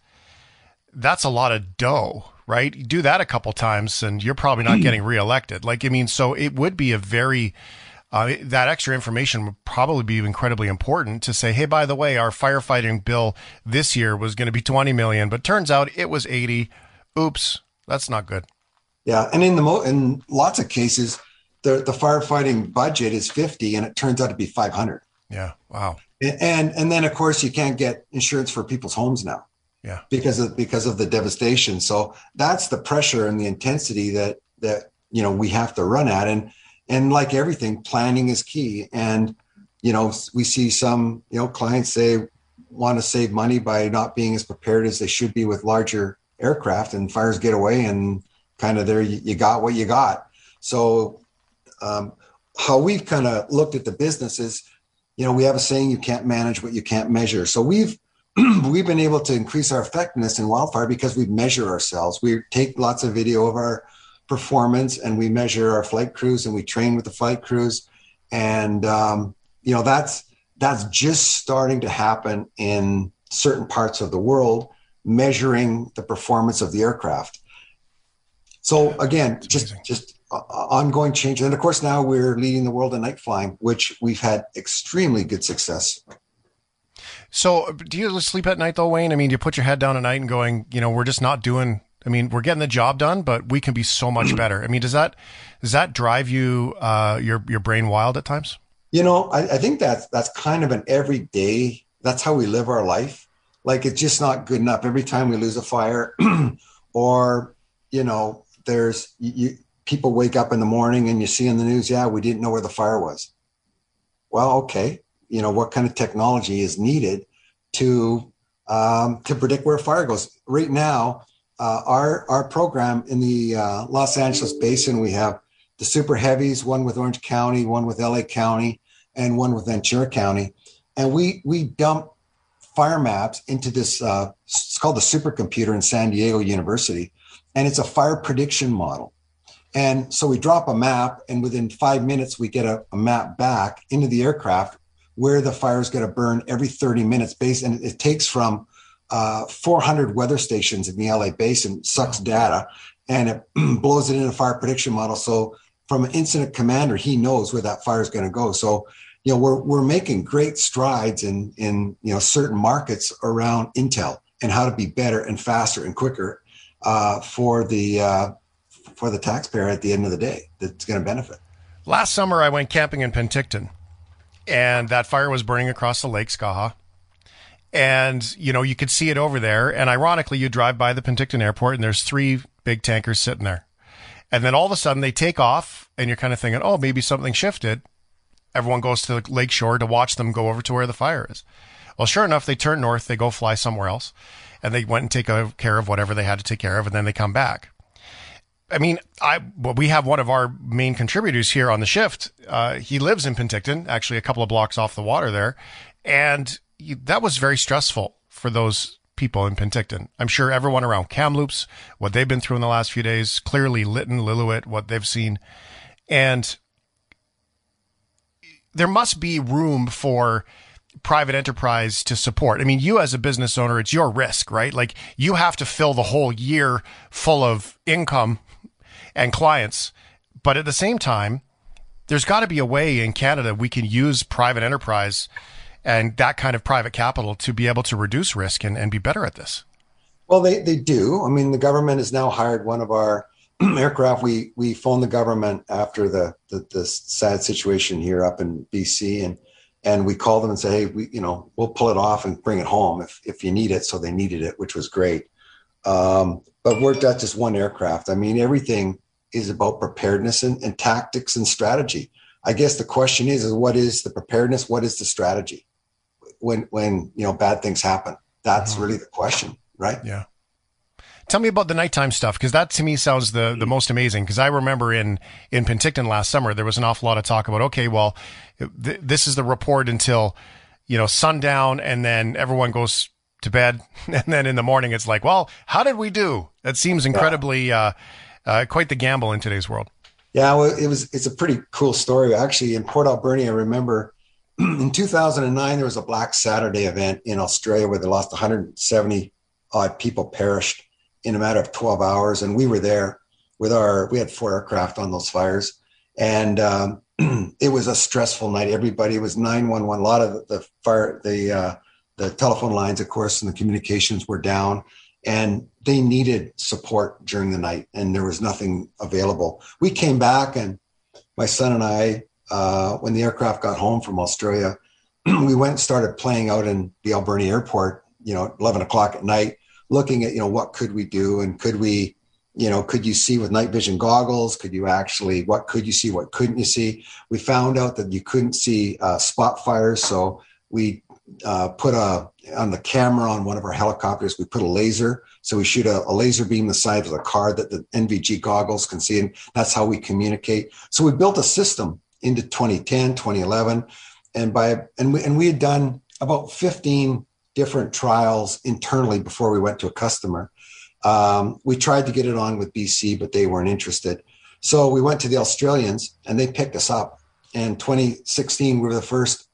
that's a lot of dough, right? You do that a couple times, and you're probably not getting reelected. Like, I mean, so it would be a very that extra information would probably be incredibly important to say, hey, by the way, our firefighting bill this year was going to be $20 million, but turns out it was 80. Oops, that's not good. Yeah. And in lots of cases, the firefighting budget is 50 and it turns out to be 500. Yeah. Wow. And then of course you can't get insurance for people's homes now. Yeah. Because of the devastation. So that's the pressure and the intensity that, you know, we have to run at. And like everything, planning is key. And, you know, we see some, you know, clients say want to save money by not being as prepared as they should be with larger aircraft, and fires get away and kind of there you got what you got. So how we've kind of looked at the business is, you know, we have a saying, you can't manage what you can't measure. So we've been able to increase our effectiveness in wildfire because we measure ourselves. We take lots of video of our performance and we measure our flight crews and we train with the flight crews. And, you know, that's just starting to happen in certain parts of the world, measuring the performance of the aircraft. So again, just ongoing change. And of course, now we're leading the world in night flying, which we've had extremely good success. So do you sleep at night though, Wayne? I mean, do you put your head down at night and going, you know, we're just not doing, I mean, we're getting the job done, but we can be so much better. I mean, does that drive you, your brain wild at times? You know, I think that's kind of an everyday, that's how we live our life. Like, it's just not good enough. Every time we lose a fire or, you know, there's people wake up in the morning and you see in the news, yeah, we didn't know where the fire was. Well, okay. You know, what kind of technology is needed to predict where a fire goes? Right now, our program in the Los Angeles Basin, we have the super heavies, one with Orange County, one with LA County, and one with Ventura County. And we dump fire maps into this, it's called the supercomputer in San Diego University. And it's a fire prediction model. And so we drop a map and within 5 minutes, we get a map back into the aircraft where the fire is going to burn every 30 minutes based. And it takes from 400 weather stations in the LA Basin, sucks data, and it blows it into a fire prediction model. So from an incident commander, he knows where that fire is going to go. So, you know, we're making great strides in, you know, certain markets around intel and how to be better and faster and quicker for the taxpayer at the end of the day that's going to benefit. Last summer, I went camping in Penticton, and that fire was burning across the lake, Skaha. And, you know, you could see it over there. And ironically, you drive by the Penticton airport, and there's three big tankers sitting there. And then all of a sudden, they take off, and you're kind of thinking, oh, maybe something shifted. Everyone goes to the lakeshore to watch them go over to where the fire is. Well, sure enough, they turn north, they go fly somewhere else. And they went and take care of whatever they had to take care of, and then they come back. I mean, we have one of our main contributors here on the shift. He lives in Penticton, actually a couple of blocks off the water there. And that was very stressful for those people in Penticton. I'm sure everyone around Kamloops, what they've been through in the last few days, clearly Lytton, Lillooet, what they've seen. And there must be room for private enterprise to support. I mean, you as a business owner, it's your risk, right? Like, you have to fill the whole year full of income and clients. But at the same time, there's got to be a way in Canada we can use private enterprise and that kind of private capital to be able to reduce risk and be better at this. Well, they do. I mean, the government has now hired one of our aircraft. We phoned the government after the sad situation here up in BC, and we called them and said, hey, we'll pull it off and bring it home if you need it. So they needed it, which was great. But we're not just one aircraft. I mean, everything is about preparedness and tactics and strategy. I guess the question is what is the preparedness? What is the strategy when you know, bad things happen? That's really the question, right? Yeah. Tell me about the nighttime stuff, because that to me sounds the most amazing, because I remember in Penticton last summer, there was an awful lot of talk about, okay, well, this is the report until, you know, sundown, and then everyone goes to bed. And then in the morning, it's like, well, how did we do? That seems incredibly quite the gamble in today's world. Yeah, well, it's a pretty cool story. Actually, in Port Alberni, I remember in 2009, there was a Black Saturday event in Australia where they lost 170 odd people perished in a matter of 12 hours. And we were there we had 4 aircraft on those fires. And it was a stressful night. Everybody was 911. A lot of the fire, the telephone lines, of course, and the communications were down, and they needed support during the night, and there was nothing available. We came back, and my son and I, when the aircraft got home from Australia, we went and started playing out in the Alberni airport, you know, 11 o'clock at night, looking at, you know, what could we do? And could we, you know, could you see with night vision goggles? Could you actually, what could you see? What couldn't you see? We found out that you couldn't see spot fires. So we put on the camera on one of our helicopters, we put a laser. So we shoot a laser beam the size of the car that the NVG goggles can see. And that's how we communicate. So we built a system into 2010, 2011. And we had done about 15 different trials internally before we went to a customer. We tried to get it on with BC, but they weren't interested. So we went to the Australians, and they picked us up. And 2016, we were the first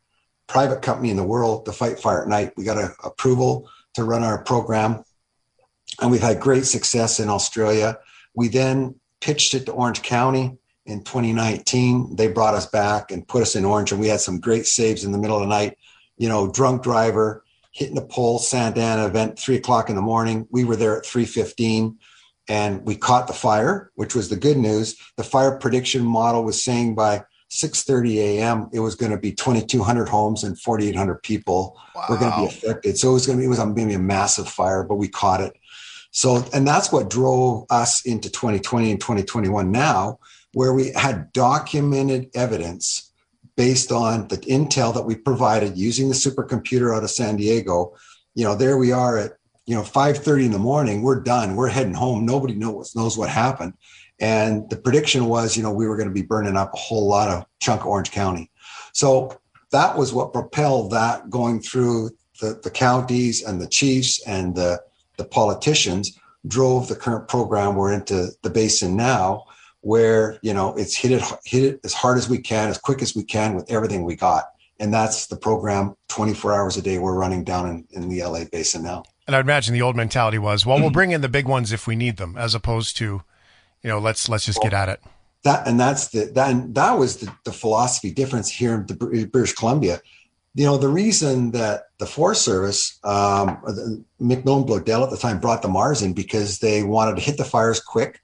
private company in the world to fight fire at night. We got approval to run our program, and we've had great success in Australia. We then pitched it to Orange County. In 2019, they brought us back and put us in Orange, and we had some great saves in the middle of the night. You know, drunk driver hitting a pole, Santa Ana event, 3 o'clock in the morning. We were there at 3:15, and we caught the fire, which was the good news. The fire prediction model was saying by 6:30 a.m. it was going to be 2,200 homes and 4,800 people were going to be affected. So it was maybe a massive fire, but we caught it. So, and that's what drove us into 2020 and 2021 now, where we had documented evidence based on the intel that we provided using the supercomputer out of San Diego. You know, there we are at, you know, 5:30 in the morning. We're done. We're heading home. Nobody knows what happened. And the prediction was, you know, we were going to be burning up a whole lot of chunk of Orange County. So that was what propelled that going through the counties and the chiefs and the politicians, drove the current program we're into the basin now, where, you know, it's hit it as hard as we can, as quick as we can, with everything we got. And that's the program 24 hours a day we're running down in the LA basin now. And I'd imagine the old mentality was, well, we'll bring in the big ones if we need them, as opposed to, you know, let's just get at it. That was the philosophy difference here in British Columbia. You know, the reason that the Forest Service, McMillan Bloedel at the time, brought the Mars in, because they wanted to hit the fires quick.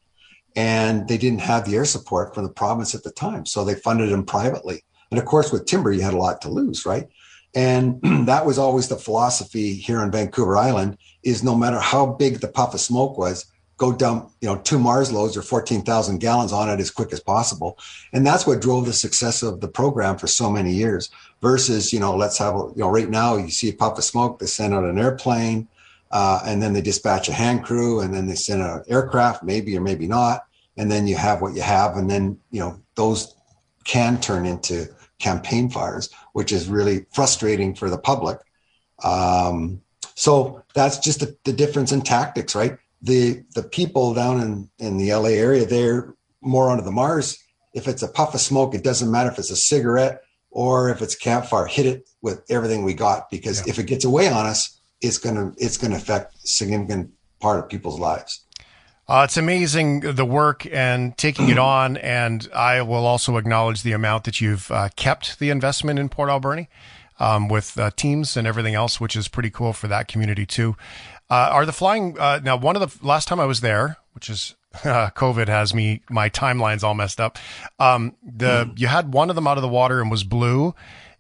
And they didn't have the air support from the province at the time. So they funded them privately. And of course, with timber, you had a lot to lose, right? And that was always the philosophy here on Vancouver Island, is no matter how big the puff of smoke was, go dump, you know, 2 Mars loads or 14,000 gallons on it as quick as possible. And that's what drove the success of the program for so many years, versus, you know, let's have, you know, right now you see a puff of smoke, they send out an airplane, and then they dispatch a hand crew, and then they send out an aircraft, maybe or maybe not. And then you have what you have. And then, you know, those can turn into campaign fires, which is really frustrating for the public. So that's just the difference in tactics, right? The people down in the LA area, they're more onto the Mars. If it's a puff of smoke, it doesn't matter if it's a cigarette or if it's campfire, hit it with everything we got, because if it gets away on us, it's going to affect a significant part of people's lives. It's amazing, the work and taking it on. And I will also acknowledge the amount that you've kept the investment in Port Alberni with teams and everything else, which is pretty cool for that community too. Are the flying now? One of the last time I was there, which is COVID has my timeline's all messed up. You had one of them out of the water and was blue,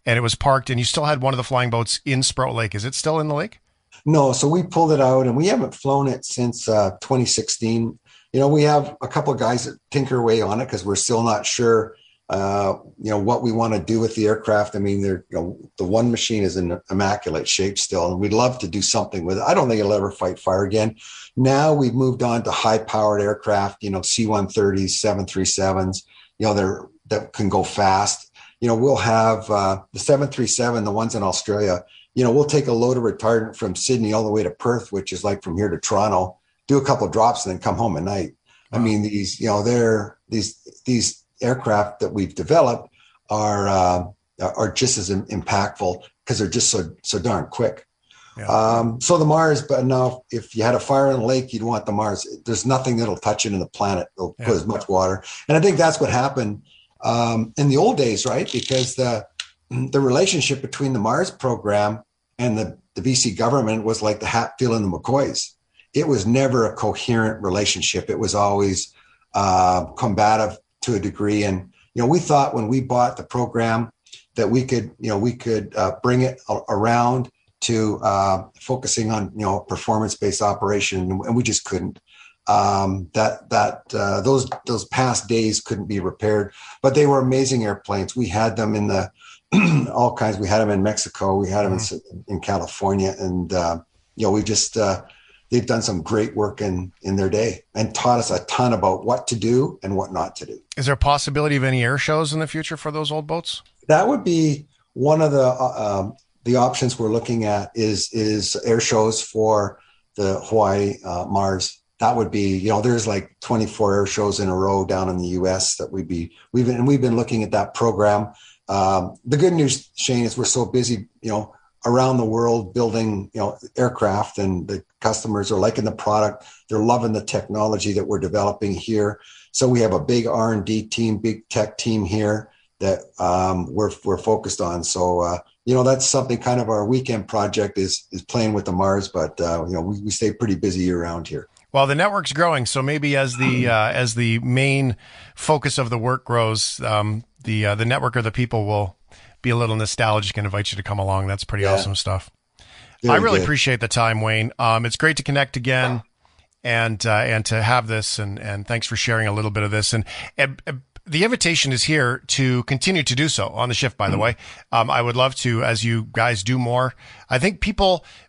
and it was parked, and you still had one of the flying boats in Sprout Lake. Is it still in the lake? No. So we pulled it out, and we haven't flown it since 2016. You know, we have a couple of guys that tinker away on it because we're still not sure, you know, what we want to do with the aircraft. I mean, the one machine is in immaculate shape still, and we'd love to do something with it. I don't think it'll ever fight fire again. Now we've moved on to high-powered aircraft, you know, C-130s, 737s, you know, that can go fast. You know, we'll have the 737, the ones in Australia. You know, we'll take a load of retardant from Sydney all the way to Perth, which is like from here to Toronto, do a couple of drops, and then come home at night. Wow. I mean, these, you know, they're these aircraft that we've developed are just as impactful because they're just so darn quick. Yeah. So the Mars, but now if you had a fire in the lake, you'd want the Mars. There's nothing that'll touch it in the planet. It'll put as much water. And I think that's what happened in the old days, right? Because the relationship between the Mars program and the BC government was like the Hatfield and the McCoys. It was never a coherent relationship. It was always combative to a degree. And, you know, we thought when we bought the program that we could, you know, we could bring it around to focusing on, you know, performance-based operation, and we just couldn't. Those past days couldn't be repaired, but they were amazing airplanes. We had them in the all kinds. We had them in Mexico. We had them in California, and you know, we just they've done some great work in their day and taught us a ton about what to do and what not to do. Is there a possibility of any air shows in the future for those old boats? That would be one of the options we're looking at is air shows for the Hawaii Mars. That would be, you know, there's like 24 air shows in a row down in the U.S. that we've been looking at that program. The good news, Shane, is we're so busy, you know, around the world building, you know, aircraft, and the customers are liking the product. They're loving the technology that we're developing here. So we have a big R&D team, big tech team here that we're focused on. So, you know, that's something kind of our weekend project is playing with the Mars, but, you know, we stay pretty busy year round here. Well, the network's growing, so maybe as the main focus of the work grows, the network or the people will be a little nostalgic and invite you to come along. That's pretty awesome stuff. I really appreciate the time, Wayne. It's great to connect again and to have this, and thanks for sharing a little bit of this. And the invitation is here to continue to do so on the shift, by the way. I would love to, as you guys do more. I think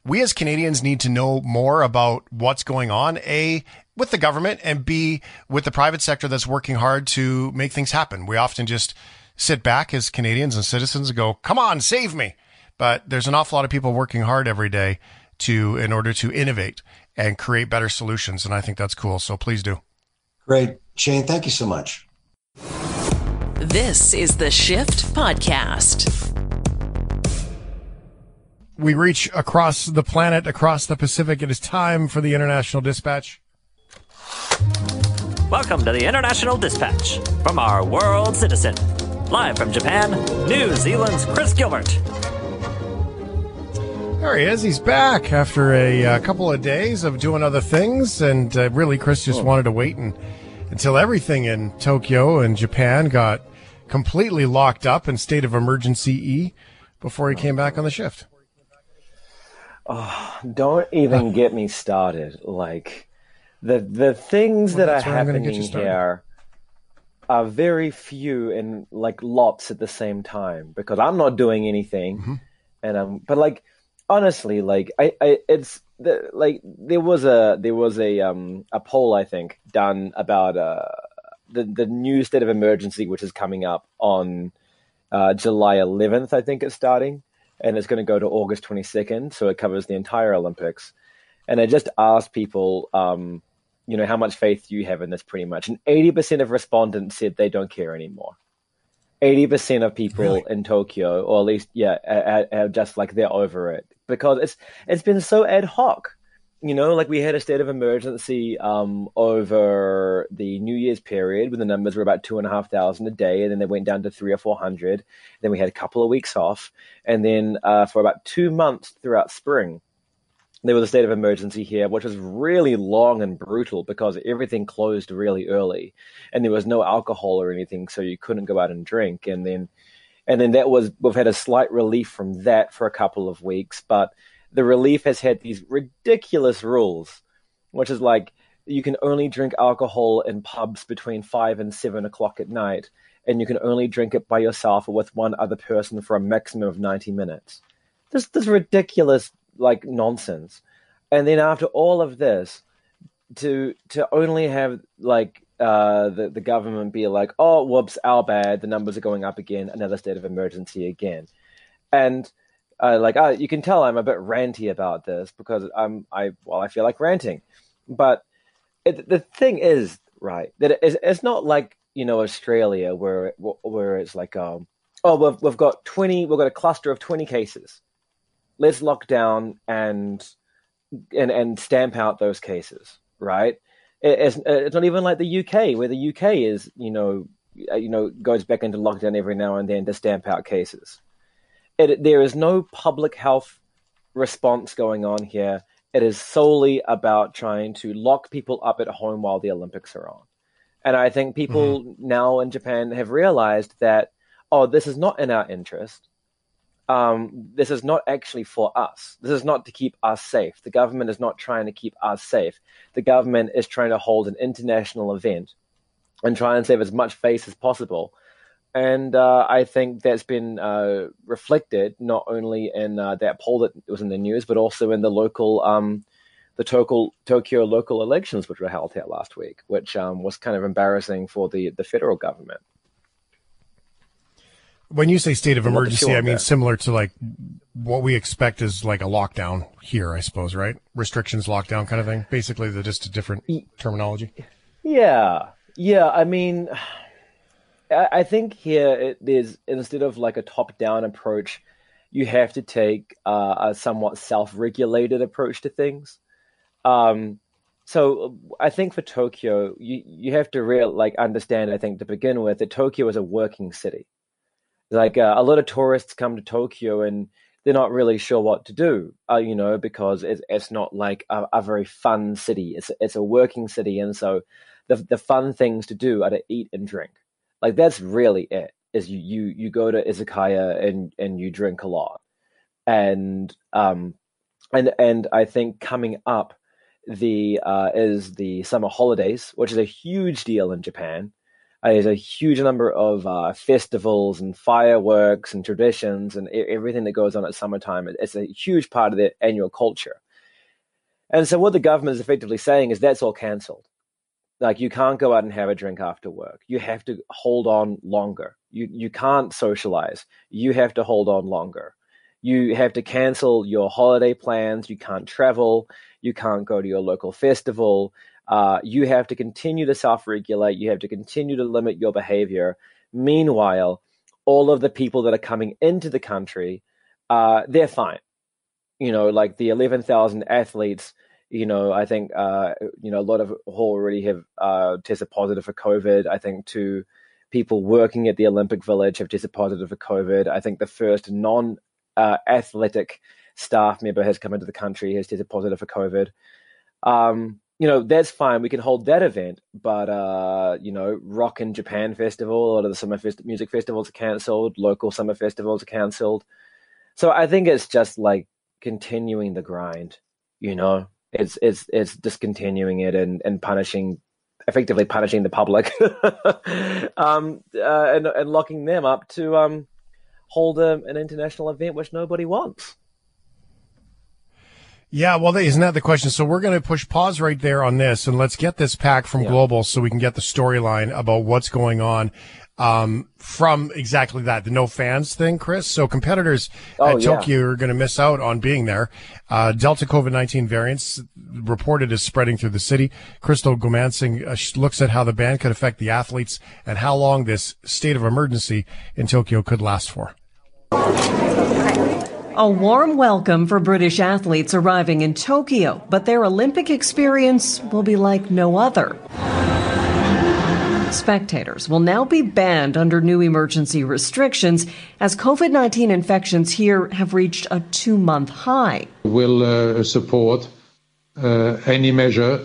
we as Canadians need to know more about what's going on, A, with the government, and B, with the private sector that's working hard to make things happen. We often just sit back as Canadians and citizens and go, come on, save me. But there's an awful lot of people working hard every day in order to innovate and create better solutions. And I think that's cool. So please do. Great. Shane, thank you so much. This is the Shift Podcast. We reach across the planet, across the Pacific. It is time for the International Dispatch. Welcome to the International Dispatch from our world citizen. Live from Japan, New Zealand's Chris Gilbert. There he is. He's back after a couple of days of doing other things. And really, Chris just wanted to wait until everything in Tokyo and Japan got completely locked up in state of emergency before he came back on the shift. Oh, don't even get me started. Like the things that are happening here are very few and like lots at the same time, because I'm not doing anything. Mm-hmm. And but like, honestly, like there was a poll, I think, done about the new state of emergency, which is coming up on July 11th. I think it's starting, and it's going to go to August 22nd. So it covers the entire Olympics. And I just asked people, you know, how much faith do you have in this, pretty much. And 80% of respondents said they don't care anymore. 80% of people in Tokyo, or at least, are just like they're over it, because it's been so ad hoc. You know, like we had a state of emergency over the New Year's period when the numbers were about 2,500 a day, and then they went down to 300 or 400. Then we had a couple of weeks off, and then for about 2 months throughout spring, there was a state of emergency here, which was really long and brutal because everything closed really early, and there was no alcohol or anything, so you couldn't go out and drink. And then we've had a slight relief from that for a couple of weeks, but the relief has had these ridiculous rules, which is like you can only drink alcohol in pubs between 5 and 7 o'clock at night, and you can only drink it by yourself or with one other person for a maximum of 90 minutes. This ridiculous like nonsense. And then after all of this, to only have like the government be like, oh, whoops, our bad, the numbers are going up again, another state of emergency again. And you can tell I'm a bit ranty about this because I feel like ranting. But the thing is, right, that it's not like, you know, Australia where it's like, we've got a cluster of 20 cases. Let's lock down and stamp out those cases, right? It's not even like the UK, where the UK is, you know, you know, goes back into lockdown every now and then to stamp out cases. There is no public health response going on here. It is solely about trying to lock people up at home while the Olympics are on. And I think people now in Japan have realized that, oh, this is not in our interest. This is not actually for us. This is not to keep us safe. The government is not trying to keep us safe. The government is trying to hold an international event and try and save as much face as possible. And I think that's been reflected not only in that poll that was in the news, but also in the local, the Tokyo local elections, which were held here last week, which was kind of embarrassing for the federal government. When you say state of emergency, I mean similar to like what we expect is like a lockdown here, I suppose, right? Restrictions, lockdown kind of thing. Basically, they're just a different terminology. Yeah. I mean, I think here there's instead of like a top-down approach, you have to take a somewhat self-regulated approach to things. So I think for Tokyo, you have to understand. I think to begin with, that Tokyo is a working city. Like a lot of tourists come to Tokyo and they're not really sure what to do, you know, because it's not like a very fun city. It's a working city. And so the fun things to do are to eat and drink. Like that's really it, is you go to izakaya and you drink a lot. And I think coming up is the summer holidays, which is a huge deal in Japan. There's a huge number of festivals and fireworks and traditions and everything that goes on at summertime. It's a huge part of their annual culture. And so what the government is effectively saying is that's all canceled. Like you can't go out and have a drink after work. You have to hold on longer. You can't socialize. You have to hold on longer. You have to cancel your holiday plans. You can't travel. You can't go to your local festival. You have to continue to self-regulate. You have to continue to limit your behavior. Meanwhile, all of the people that are coming into the country, they're fine. You know, like the 11,000 athletes, you know, I think, you know, a lot of who already have tested positive for COVID. I think 2 people working at the Olympic Village have tested positive for COVID. I think the first non-athletic staff member has come into the country, has tested positive for COVID. You know, that's fine. We can hold that event, but, you know, Rock in Japan Festival, a lot of the summer music festivals are canceled, local summer festivals are canceled. So I think it's just like continuing the grind, you know, it's discontinuing it and effectively punishing the public, and locking them up to, hold an international event, which nobody wants. Yeah, well, isn't that the question? So we're going to push pause right there on this, and let's get this pack from Global so we can get the storyline about what's going on from exactly that, the no fans thing, Chris. So competitors at Tokyo are going to miss out on being there. Delta COVID-19 variants reported as spreading through the city. Crystal Gomansing looks at how the ban could affect the athletes and how long this state of emergency in Tokyo could last for. A warm welcome for British athletes arriving in Tokyo, but their Olympic experience will be like no other. Spectators will now be banned under new emergency restrictions as COVID-19 infections here have reached a 2-month high. We'll support any measure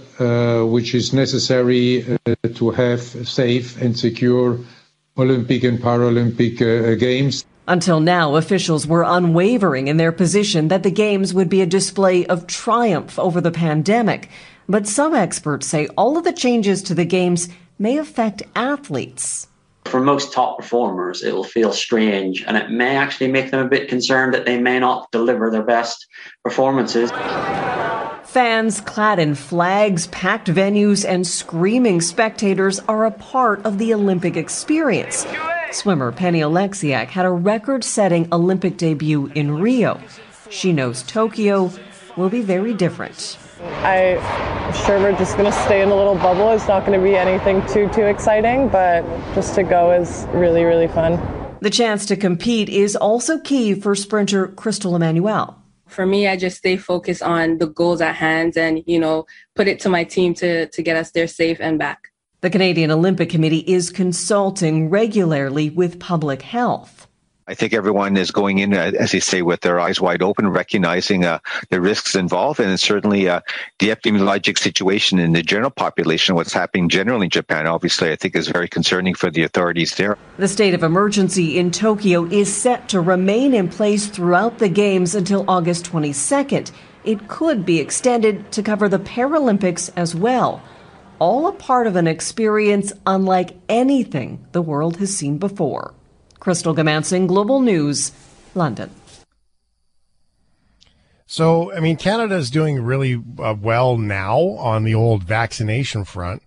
which is necessary to have safe and secure Olympic and Paralympic Games. Until now, officials were unwavering in their position that the Games would be a display of triumph over the pandemic. But some experts say all of the changes to the Games may affect athletes. For most top performers, it will feel strange, and it may actually make them a bit concerned that they may not deliver their best performances. Fans clad in flags, packed venues, and screaming spectators are a part of the Olympic experience. Swimmer Penny Oleksiak had a record-setting Olympic debut in Rio. She knows Tokyo will be very different. I'm sure we're just going to stay in a little bubble. It's not going to be anything too exciting, but just to go is really, really fun. The chance to compete is also key for sprinter Crystal Emmanuel. For me, I just stay focused on the goals at hand and, you know, put it to my team to get us there safe and back. The Canadian Olympic Committee is consulting regularly with public health. I think everyone is going in, as they say, with their eyes wide open, recognizing the risks involved, and certainly the epidemiologic situation in the general population, what's happening generally in Japan, obviously, I think is very concerning for the authorities there. The state of emergency in Tokyo is set to remain in place throughout the Games until August 22nd. It could be extended to cover the Paralympics as well, all a part of an experience unlike anything the world has seen before. Crystal Gamansing, Global News, London. So, I mean, Canada is doing really well now on the old vaccination front,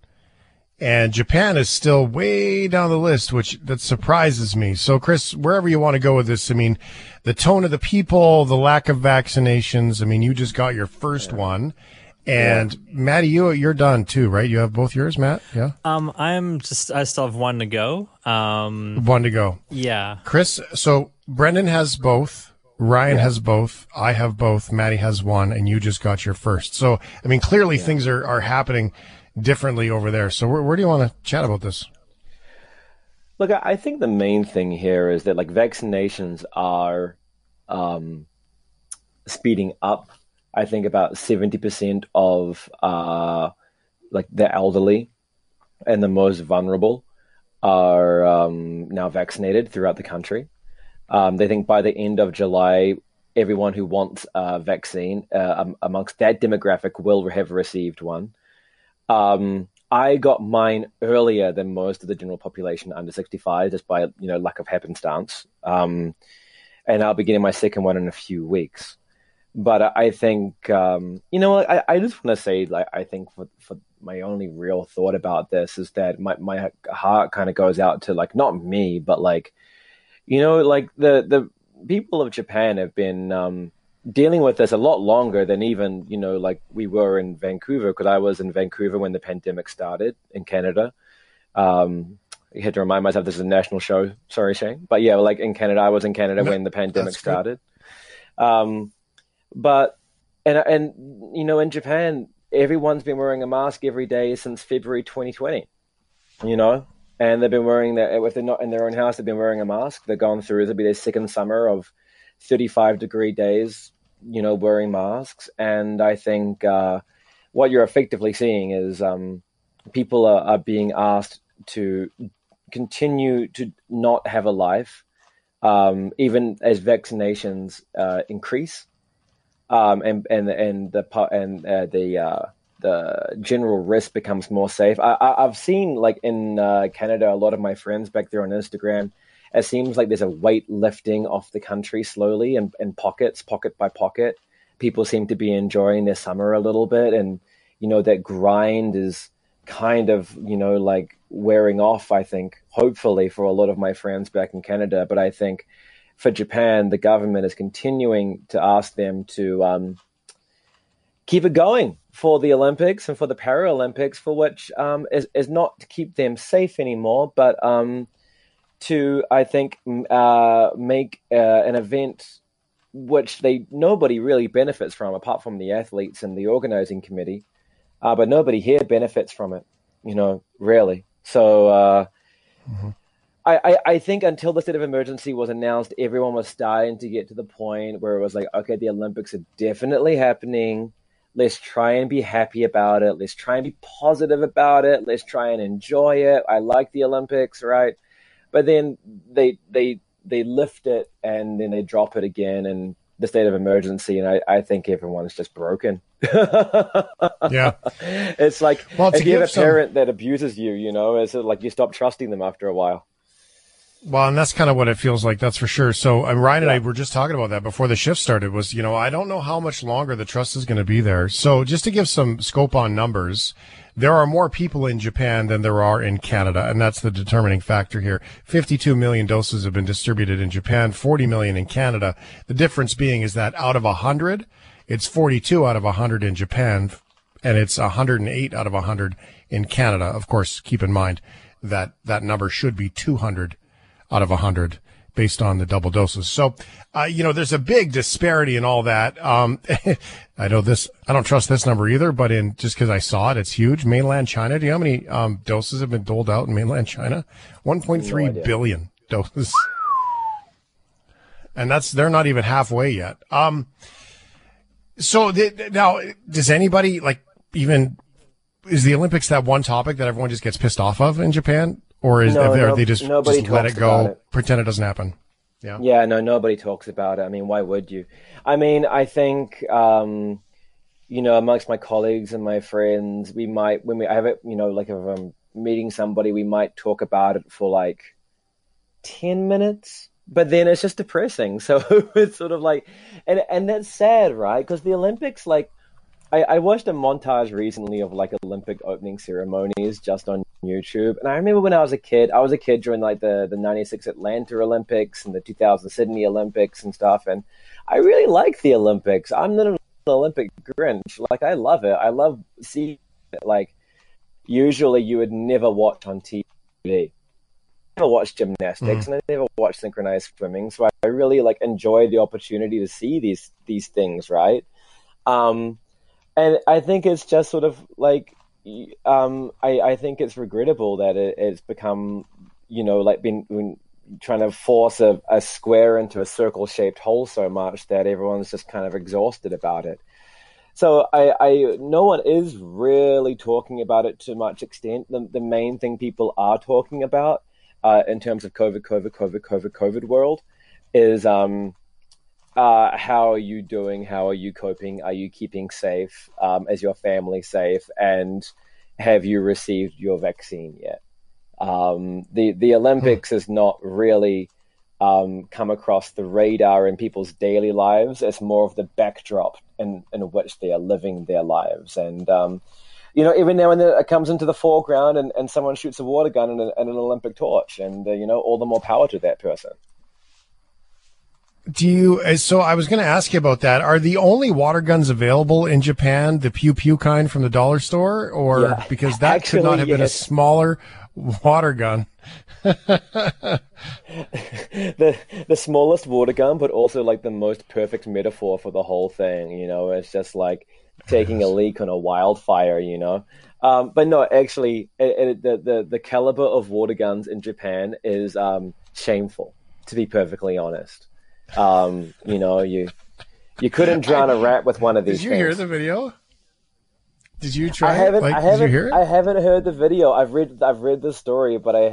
and Japan is still way down the list, which that surprises me. So, Chris, wherever you want to go with this, I mean, the tone of the people, the lack of vaccinations. I mean, you just got your first one. And Matty, you're done too, right? You have both yours, Matt? Yeah. I still have one to go. One to go. Yeah. Chris, so Brendan has both, Ryan has both, I have both, Matty has one, and you just got your first. So, I mean, clearly things are happening differently over there. So where do you want to chat about this? Look, I think the main thing here is that, like, vaccinations are speeding up. I think about 70% of the elderly and the most vulnerable are now vaccinated throughout the country. They think by the end of July, everyone who wants a vaccine amongst that demographic will have received one. I got mine earlier than most of the general population under 65, just by luck of happenstance. And I'll be getting my second one in a few weeks. But I think, I just want to say, like, I think for my only real thought about this is that my heart kind of goes out to, like, not me, but, like, the people of Japan have been dealing with this a lot longer than even, we were in Vancouver, because I was in Vancouver when the pandemic started in Canada. I had to remind myself this is a national show. Sorry, Shane. But, yeah, like, in Canada, I was in Canada when the pandemic started. But, and in Japan, everyone's been wearing a mask every day since February 2020, and they've been wearing that. If they're not in their own house, they've been wearing a mask. They've gone through, it'll be their second summer of 35-degree days, wearing masks. And I think what you're effectively seeing is people are being asked to continue to not have a life, even as vaccinations increase. The general risk becomes more safe. I've seen, like, in Canada, a lot of my friends back there on Instagram. It seems like there's a weight lifting off the country slowly, and pocket by pocket, people seem to be enjoying their summer a little bit, and that grind is kind of wearing off. I think, hopefully, for a lot of my friends back in Canada, but I think, for Japan, the government is continuing to ask them to keep it going for the Olympics and for the Paralympics, for which is not to keep them safe anymore, but to, I think, make an event which nobody really benefits from, apart from the athletes and the organizing committee, but nobody here benefits from it, really. So... I think until the state of emergency was announced, everyone was starting to get to the point where it was like, okay, the Olympics are definitely happening. Let's try and be happy about it. Let's try and be positive about it. Let's try and enjoy it. I like the Olympics, right? But then they lift it, and then they drop it again, and the state of emergency, and I think everyone's just broken. Yeah. It's like, if you have a parent that abuses you, it's like you stop trusting them after a while. Well, and that's kind of what it feels like, that's for sure. So Ryan and I were just talking about that before the shift started was, I don't know how much longer the trust is going to be there. So just to give some scope on numbers, there are more people in Japan than there are in Canada, and that's the determining factor here. 52 million doses have been distributed in Japan, 40 million in Canada. The difference being is that out of 100, it's 42 out of 100 in Japan, and it's 108 out of 100 in Canada. Of course, keep in mind that that number should be 200 out of 100 based on the double doses. So, you know, there's a big disparity in all that. I know this, I don't trust this number either, but in just because I saw it, it's huge. Mainland China, do you know how many doses have been doled out in mainland China? 1.3 billion doses. And that's, they're not even halfway yet. So now, does anybody like even, is the Olympics that one topic that everyone just gets pissed off of in Japan? Or is they just let it go, pretend it doesn't happen? Yeah. Yeah, no, nobody talks about it. I mean, why would you? I mean, I think, you know, amongst my colleagues and my friends, we might, when we have it, you know, like if I'm meeting somebody, we might talk about it for like 10 minutes, but then it's just depressing. So it's sort of like, and that's sad, right? Because the Olympics, like, I watched a montage recently of like Olympic opening ceremonies just on YouTube. And I remember when I was a kid during like the 96 Atlanta Olympics and the 2000 Sydney Olympics and stuff. And I really like the Olympics. I'm not an Olympic Grinch. Like, I love it. I love seeing it. Like, usually you would never watch on TV. I never watched gymnastics and I never watched synchronized swimming. So I really like enjoy the opportunity to see these things. Right. And I think it's just sort of like, I think it's regrettable that it's become, you know, like been trying to force a square into a circle shaped hole so much that everyone's just kind of exhausted about it. So no one is really talking about it to much extent. The main thing people are talking about in terms of COVID world is, how are you doing? How are you coping? Are you keeping safe? Is your family safe? And have you received your vaccine yet? The Olympics has not really come across the radar in people's daily lives. It's more of the backdrop in which they are living their lives. And, you know, every now and then it comes into the foreground and someone shoots a water gun and an Olympic torch. And, you know, all the more power to that person. So I was going to ask you about that. Are the only water guns available in Japan the pew pew kind from the dollar store? Or because that actually, could not have been a smaller water gun. The smallest water gun, but also like the most perfect metaphor for the whole thing. You know, it's just like taking a leak on a wildfire, you know. But no, actually, the caliber of water guns in Japan is shameful, to be perfectly honest. You know, you couldn't drown a rat with one of these. Did you hear the video? Did you try? Did you hear it? I haven't heard the video. I've read the story, but I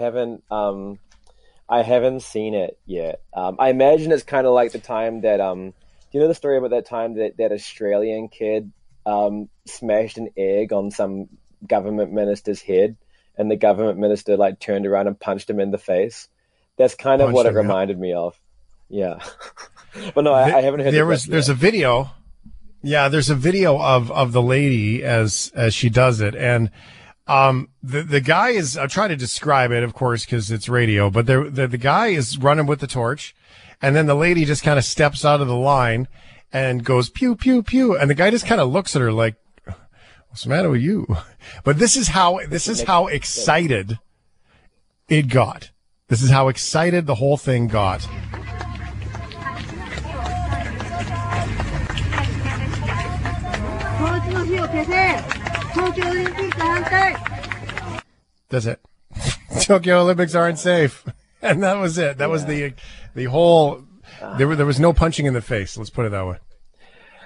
haven't seen it yet. I imagine it's kind of like the time that you know the story about that time that Australian kid smashed an egg on some government minister's head, and the government minister like turned around and punched him in the face. That's kind of what it reminded me of. Yeah, but no, I haven't heard. There's a video. Yeah, there's a video of the lady as she does it, and the guy is. I'll try to describe it, of course, because it's radio. But the guy is running with the torch, and then the lady just kind of steps out of the line and goes pew pew pew, and the guy just kind of looks at her like, "What's the matter with you?" But this is how excited it got. This is how excited the whole thing got. That's it. Tokyo Olympics aren't safe. And that was it. That was the whole, there was no punching in the face. Let's put it that way.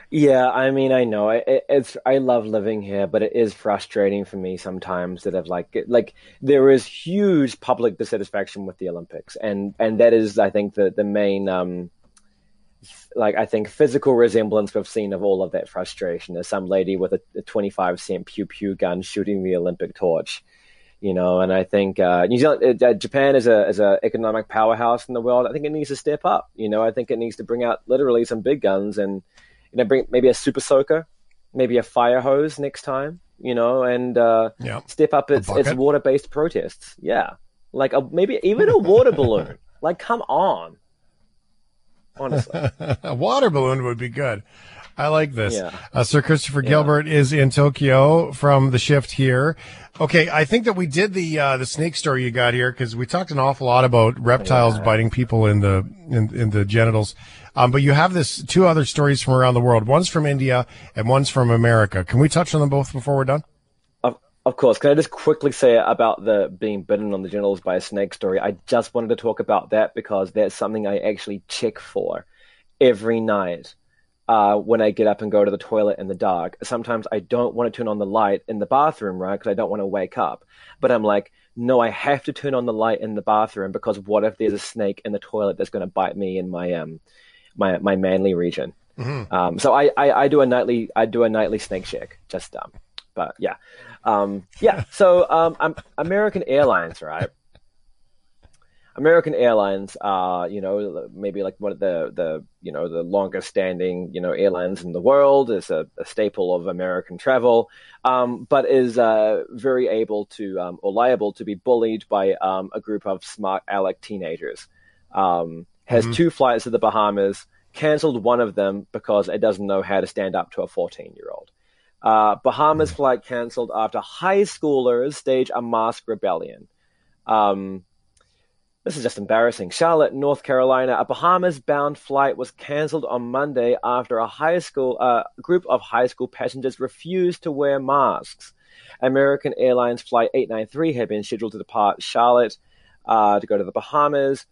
Yeah. I mean, I know I love living here, but it is frustrating for me sometimes that I've like there is huge public dissatisfaction with the Olympics. And that is, I think the main, like I think physical resemblance we've seen of all of that frustration is some lady with a 25-cent pew pew gun shooting the Olympic torch, you know. And I think Japan is an economic powerhouse in the world. I think it needs to step up, you know. I think it needs to bring out literally some big guns and, you know, bring maybe a super soaker, maybe a fire hose next time, you know, and step up its water-based protests. Yeah, like maybe even a water balloon. Like, come on. Honestly, a water balloon would be good. I like this. Yeah. Sir Christopher Gilbert is in Tokyo from the shift here. Okay, I think that we did the snake story you got here because we talked an awful lot about reptiles biting people in the genitals. But you have this two other stories from around the world. One's from India and one's from America. Can we touch on them both before we're done? Of course. Can I just quickly say about the being bitten on the genitals by a snake story? I just wanted to talk about that because that's something I actually check for every night when I get up and go to the toilet in the dark. Sometimes I don't want to turn on the light in the bathroom, right, because I don't want to wake up. But I'm like, no, I have to turn on the light in the bathroom because what if there's a snake in the toilet that's going to bite me in my my manly region? Mm-hmm. So I do a nightly snake check. Just But American Airlines, right? American Airlines are, maybe like one of the longest standing, airlines in the world. It's a staple of American travel, but is very able to or liable to be bullied by a group of smart aleck teenagers. Has mm-hmm. two flights to the Bahamas, canceled one of them because it doesn't know how to stand up to a 14-year-old. Bahamas flight canceled after high schoolers stage a mask rebellion. This is just embarrassing. Charlotte, North Carolina, a Bahamas-bound flight was canceled on Monday after a group of high school passengers refused to wear masks. American Airlines Flight 893 had been scheduled to depart Charlotte to go to the Bahamas.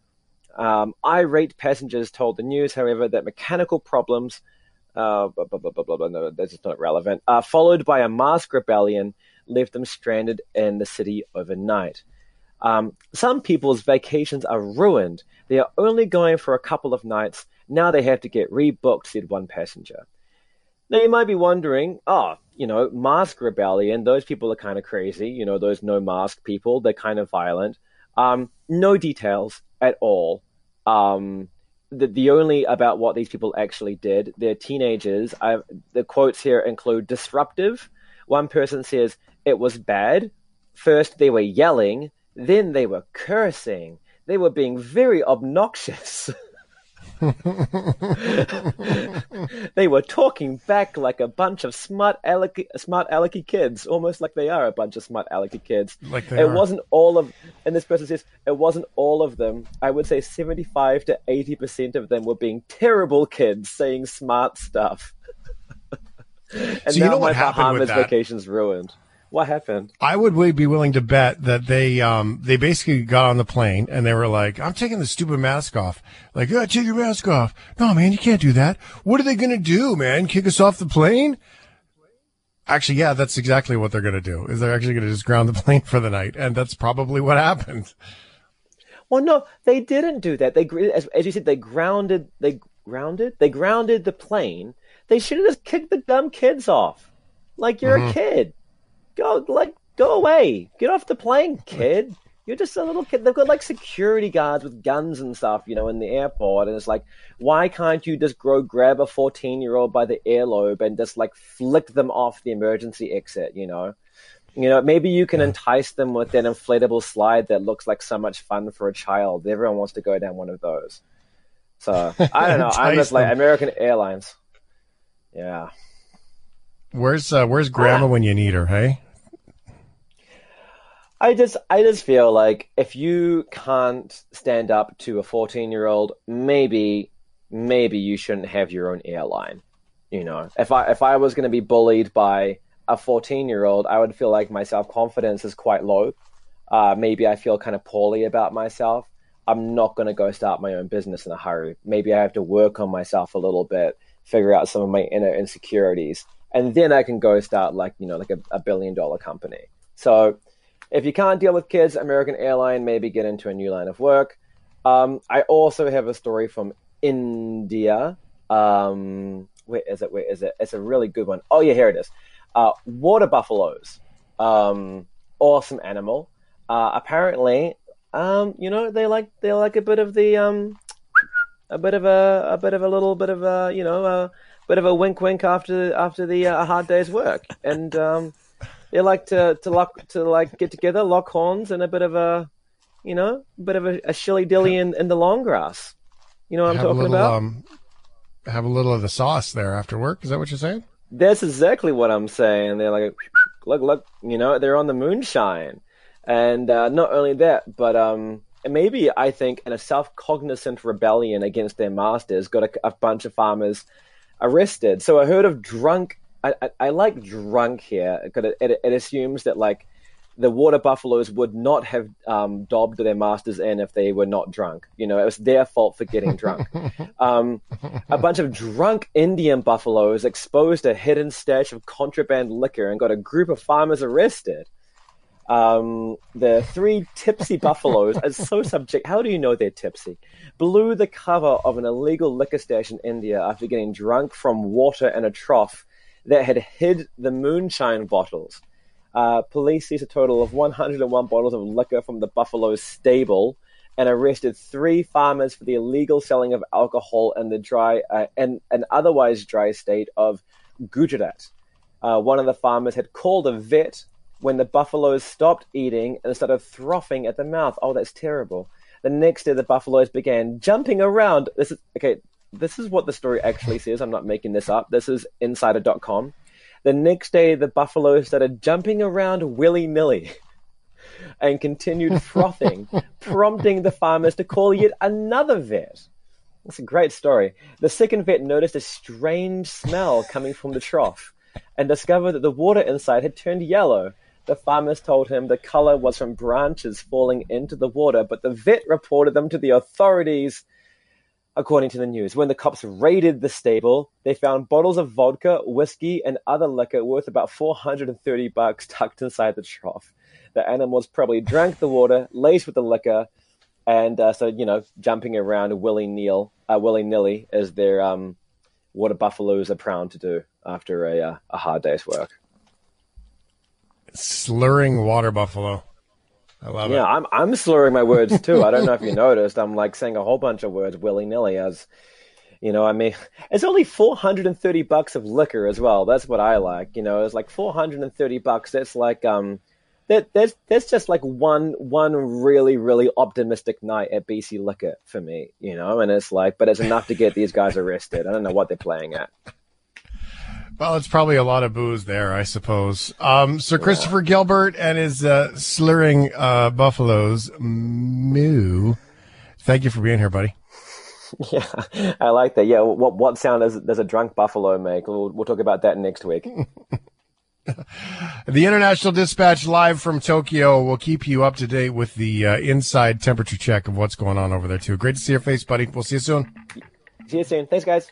Irate passengers told the news, however, that mechanical problems No, that's not relevant. Followed by a mask rebellion, left them stranded in the city overnight. Some people's vacations are ruined. They are only going for a couple of nights. Now they have to get rebooked, said one passenger. Now you might be wondering, mask rebellion, those people are kind of crazy. Those no mask people, they're kind of violent. No details at all. The only about what these people actually did. They're teenagers. The quotes here include disruptive. One person says it was bad. First they were yelling, then they were cursing. They were being very obnoxious. They were talking back like a bunch of smart alecky kids, almost like they are a bunch of smart alecky kids. And this person says it wasn't all of them. I would say 75 to 80% of them were being terrible kids saying smart stuff. And so now my Bahamas vacation's ruined. What happened? I would be willing to bet that they basically got on the plane and they were like, I'm taking the stupid mask off. Like, yeah, take your mask off. No, man, you can't do that. What are they going to do, man? Kick us off the plane? Actually, yeah, that's exactly what they're going to do, is they're actually going to just ground the plane for the night. And that's probably what happened. Well, no, they didn't do that. They, as you said, they grounded the plane. They should have just kicked the dumb kids off. Like, you're mm-hmm. a kid. Go away. Get off the plane, kid. You're just a little kid. They've got like security guards with guns and stuff, in the airport. And it's like, why can't you just grab a 14-year-old by the earlobe and just like flick them off the emergency exit, Maybe you can entice them with an inflatable slide that looks like so much fun for a child. Everyone wants to go down one of those. So, I don't know. I'm just like American Airlines. Yeah. Where's grandma when you need her, hey? I just feel like if you can't stand up to a 14-year-old, maybe you shouldn't have your own airline. If I was going to be bullied by a 14-year-old, I would feel like my self-confidence is quite low. Maybe I feel kind of poorly about myself. I'm not going to go start my own business in a hurry. Maybe I have to work on myself a little bit, figure out some of my inner insecurities, and then I can go start like a billion-dollar company. So, if you can't deal with kids, American Airlines, maybe get into a new line of work. I also have a story from India. Where is it? It's a really good one. Oh, yeah, here it is. Water buffaloes. Awesome animal. Apparently, they like a bit of the a wink wink after the hard day's work. And they like to get together, lock horns, and a bit of a shilly dilly in the long grass. You know what I'm talking about? have a little of the sauce there after work. Is that what you're saying? That's exactly what I'm saying. They're like, look, look, you know, they're on the moonshine. And not only that, but maybe I think in a self-cognizant rebellion against their masters, got a bunch of farmers arrested. So a herd of drunk, I like drunk here, because it assumes that like the water buffaloes would not have dobbed their masters in if they were not drunk. You know, it was their fault for getting drunk. A bunch of drunk Indian buffaloes exposed a hidden stash of contraband liquor and got a group of farmers arrested. The three tipsy buffaloes are so subject. How do you know they're tipsy? Blew the cover of an illegal liquor stash in India after getting drunk from water in a trough that had hid the moonshine bottles. Police seized a total of 101 bottles of liquor from the buffalo's stable and arrested three farmers for the illegal selling of alcohol in the dry and an otherwise dry state of Gujarat. One of the farmers had called a vet when the buffaloes stopped eating and started frothing at the mouth. Oh, that's terrible. The next day, the buffaloes began jumping around. This is what the story actually says. I'm not making this up. This is insider.com. The next day, the buffaloes started jumping around willy-nilly and continued frothing, prompting the farmers to call yet another vet. That's a great story. The second vet noticed a strange smell coming from the trough and discovered that the water inside had turned yellow. The farmers told him the color was from branches falling into the water, but the vet reported them to the authorities, according to the news. When the cops raided the stable, they found bottles of vodka, whiskey, and other liquor worth about $430 tucked inside the trough. The animals probably drank the water, laced with the liquor, and so, you know, jumping around willy-nilly as their water buffaloes are proud to do after a hard day's work. Slurring water buffalo. I love it. Yeah, I'm slurring my words too. I don't know if you noticed. I'm like saying a whole bunch of words willy-nilly as, you know, I mean, it's only $430 of liquor as well. That's what I like. You know, it's like $430. That's like, that's just like one really, really optimistic night at BC Liquor for me, you know, and it's like, but it's enough to get these guys arrested. I don't know what they're playing at. Well, it's probably a lot of booze there, I suppose. So Christopher Gilbert and his slurring buffaloes, moo. Thank you for being here, buddy. Yeah, I like that. Yeah, what sound does a drunk buffalo make? We'll talk about that next week. The International Dispatch live from Tokyo will keep you up to date with the inside temperature check of what's going on over there, too. Great to see your face, buddy. We'll see you soon. See you soon. Thanks, guys.